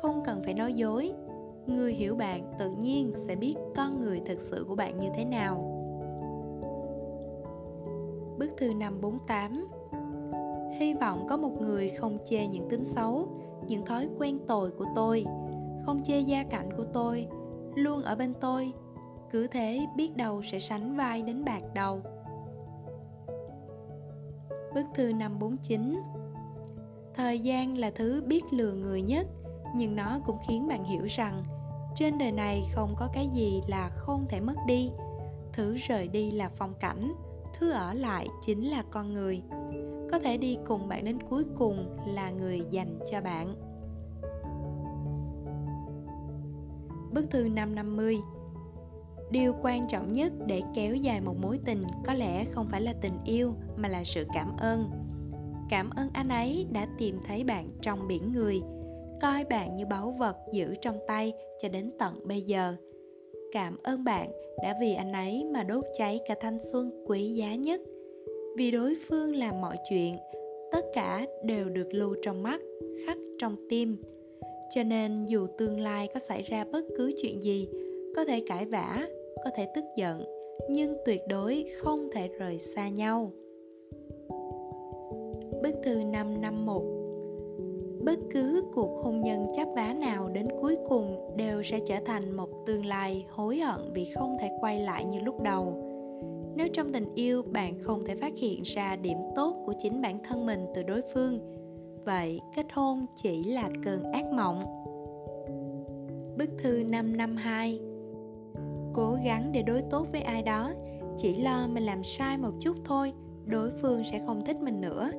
không cần phải nói dối. Người hiểu bạn tự nhiên sẽ biết con người thực sự của bạn như thế nào. Bức thư 548. Hy vọng có một người không chê những tính xấu, những thói quen tồi của tôi, không chê gia cảnh của tôi, luôn ở bên tôi. Cứ thế biết đâu sẽ sánh vai đến bạc đầu. Bức thư 549. Thời gian là thứ biết lừa người nhất, nhưng nó cũng khiến bạn hiểu rằng trên đời này không có cái gì là không thể mất đi. Thứ rời đi là phong cảnh, thứ ở lại chính là con người. Có thể đi cùng bạn đến cuối cùng là người dành cho bạn. Bức thư 550. Điều quan trọng nhất để kéo dài một mối tình có lẽ không phải là tình yêu mà là sự cảm ơn. Cảm ơn anh ấy đã tìm thấy bạn trong biển người, coi bạn như báu vật giữ trong tay cho đến tận bây giờ. Cảm ơn bạn đã vì anh ấy mà đốt cháy cả thanh xuân quý giá nhất. Vì đối phương làm mọi chuyện, tất cả đều được lưu trong mắt, khắc trong tim. Cho nên dù tương lai có xảy ra bất cứ chuyện gì, có thể cãi vã, có thể tức giận, nhưng tuyệt đối không thể rời xa nhau. Bức thư 551. Bất cứ cuộc hôn nhân chắp vá nào đến cuối cùng đều sẽ trở thành một tương lai hối hận vì không thể quay lại như lúc đầu. Nếu trong tình yêu bạn không thể phát hiện ra điểm tốt của chính bản thân mình từ đối phương, vậy kết hôn chỉ là cơn ác mộng. Bức thư 552. Cố gắng để đối tốt với ai đó, chỉ lo mình làm sai một chút thôi, đối phương sẽ không thích mình nữa.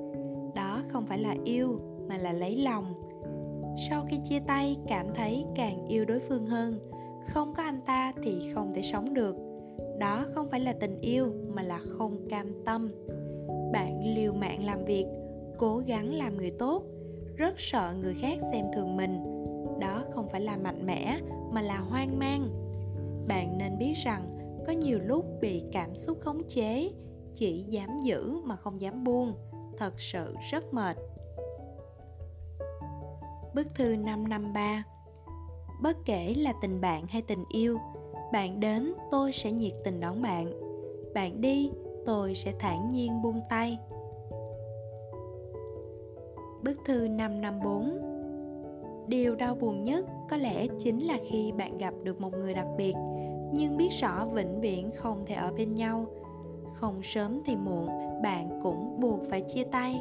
Đó không phải là yêu mà là lấy lòng. Sau khi chia tay cảm thấy càng yêu đối phương hơn, không có anh ta thì không thể sống được. Đó không phải là tình yêu mà là không cam tâm. Bạn liều mạng làm việc, cố gắng làm người tốt, rất sợ người khác xem thường mình. Đó không phải là mạnh mẽ mà là hoang mang. Bạn nên biết rằng có nhiều lúc bị cảm xúc khống chế, chỉ dám giữ mà không dám buông, thật sự rất mệt. Bức thư 553. Bất kể là tình bạn hay tình yêu, bạn đến tôi sẽ nhiệt tình đón bạn, bạn đi tôi sẽ thản nhiên buông tay. Bức thư 554. Điều đau buồn nhất có lẽ chính là khi bạn gặp được một người đặc biệt, nhưng biết rõ vĩnh viễn không thể ở bên nhau. Không sớm thì muộn bạn cũng buộc phải chia tay.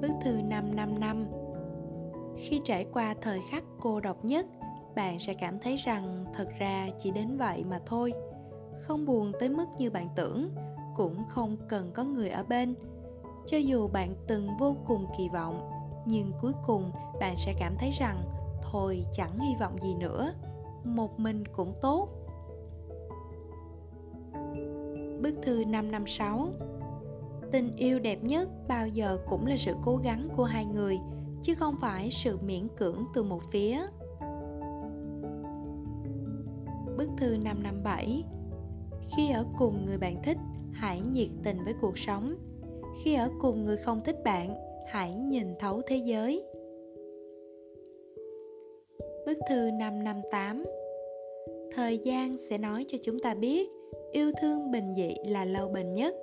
Bức thư 555. Khi trải qua thời khắc cô độc nhất, bạn sẽ cảm thấy rằng thật ra chỉ đến vậy mà thôi. Không buồn tới mức như bạn tưởng, cũng không cần có người ở bên. Cho dù bạn từng vô cùng kỳ vọng, nhưng cuối cùng bạn sẽ cảm thấy rằng thôi chẳng hy vọng gì nữa, một mình cũng tốt. Bức thư 556. Tình yêu đẹp nhất bao giờ cũng là sự cố gắng của hai người, chứ không phải sự miễn cưỡng từ một phía. Bức thư 557. Khi ở cùng người bạn thích, hãy nhiệt tình với cuộc sống. Khi ở cùng người không thích bạn, hãy nhìn thấu thế giới. Bức thư 558. Thời gian sẽ nói cho chúng ta biết, yêu thương bình dị là lâu bền nhất,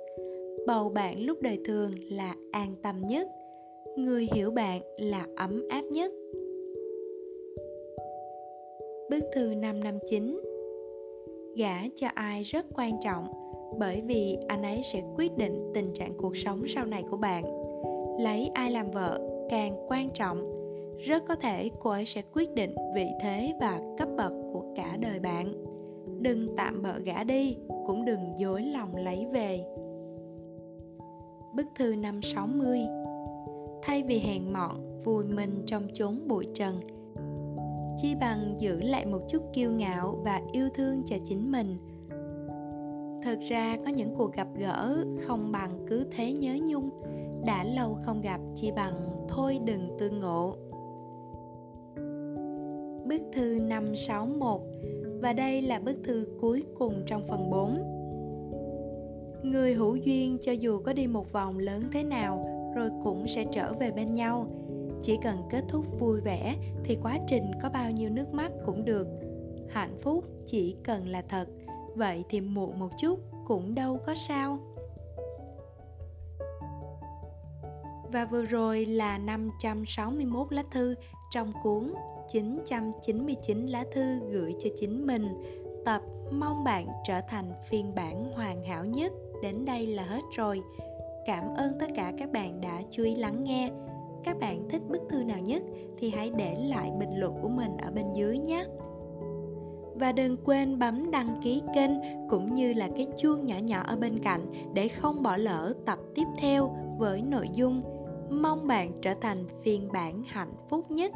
bầu bạn lúc đời thường là an tâm nhất, người hiểu bạn là ấm áp nhất. Bức thư 559. Gả cho ai rất quan trọng, bởi vì anh ấy sẽ quyết định tình trạng cuộc sống sau này của bạn. Lấy ai làm vợ càng quan trọng, rất có thể cô ấy sẽ quyết định vị thế và cấp bậc của cả đời bạn. Đừng tạm bợ gả đi, cũng đừng dối lòng lấy về. Bức thư 560. Thay vì hèn mọn, vùi mình trong chốn bụi trần, chi bằng giữ lại một chút kiêu ngạo và yêu thương cho chính mình. Thật ra có những cuộc gặp gỡ không bằng cứ thế nhớ nhung, đã lâu không gặp chi bằng thôi đừng tương ngộ. Bức thư 561. Và đây là bức thư cuối cùng trong phần 4. Người hữu duyên cho dù có đi một vòng lớn thế nào rồi cũng sẽ trở về bên nhau. Chỉ cần kết thúc vui vẻ thì quá trình có bao nhiêu nước mắt cũng được. Hạnh phúc chỉ cần là thật, vậy thì muộn một chút cũng đâu có sao. Và vừa rồi là 561 lá thư trong cuốn 999 lá thư gửi cho chính mình, tập mong bạn trở thành phiên bản hoàn hảo nhất. Đến đây là hết rồi. Cảm ơn tất cả các bạn đã chú ý lắng nghe. Các bạn thích bức thư nào nhất thì hãy để lại bình luận của mình ở bên dưới nhé. Và đừng quên bấm đăng ký kênh cũng như là cái chuông nhỏ nhỏ ở bên cạnh để không bỏ lỡ tập tiếp theo với nội dung mong bạn trở thành phiên bản hạnh phúc nhất.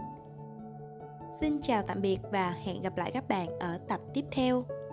Xin chào tạm biệt và hẹn gặp lại các bạn ở tập tiếp theo.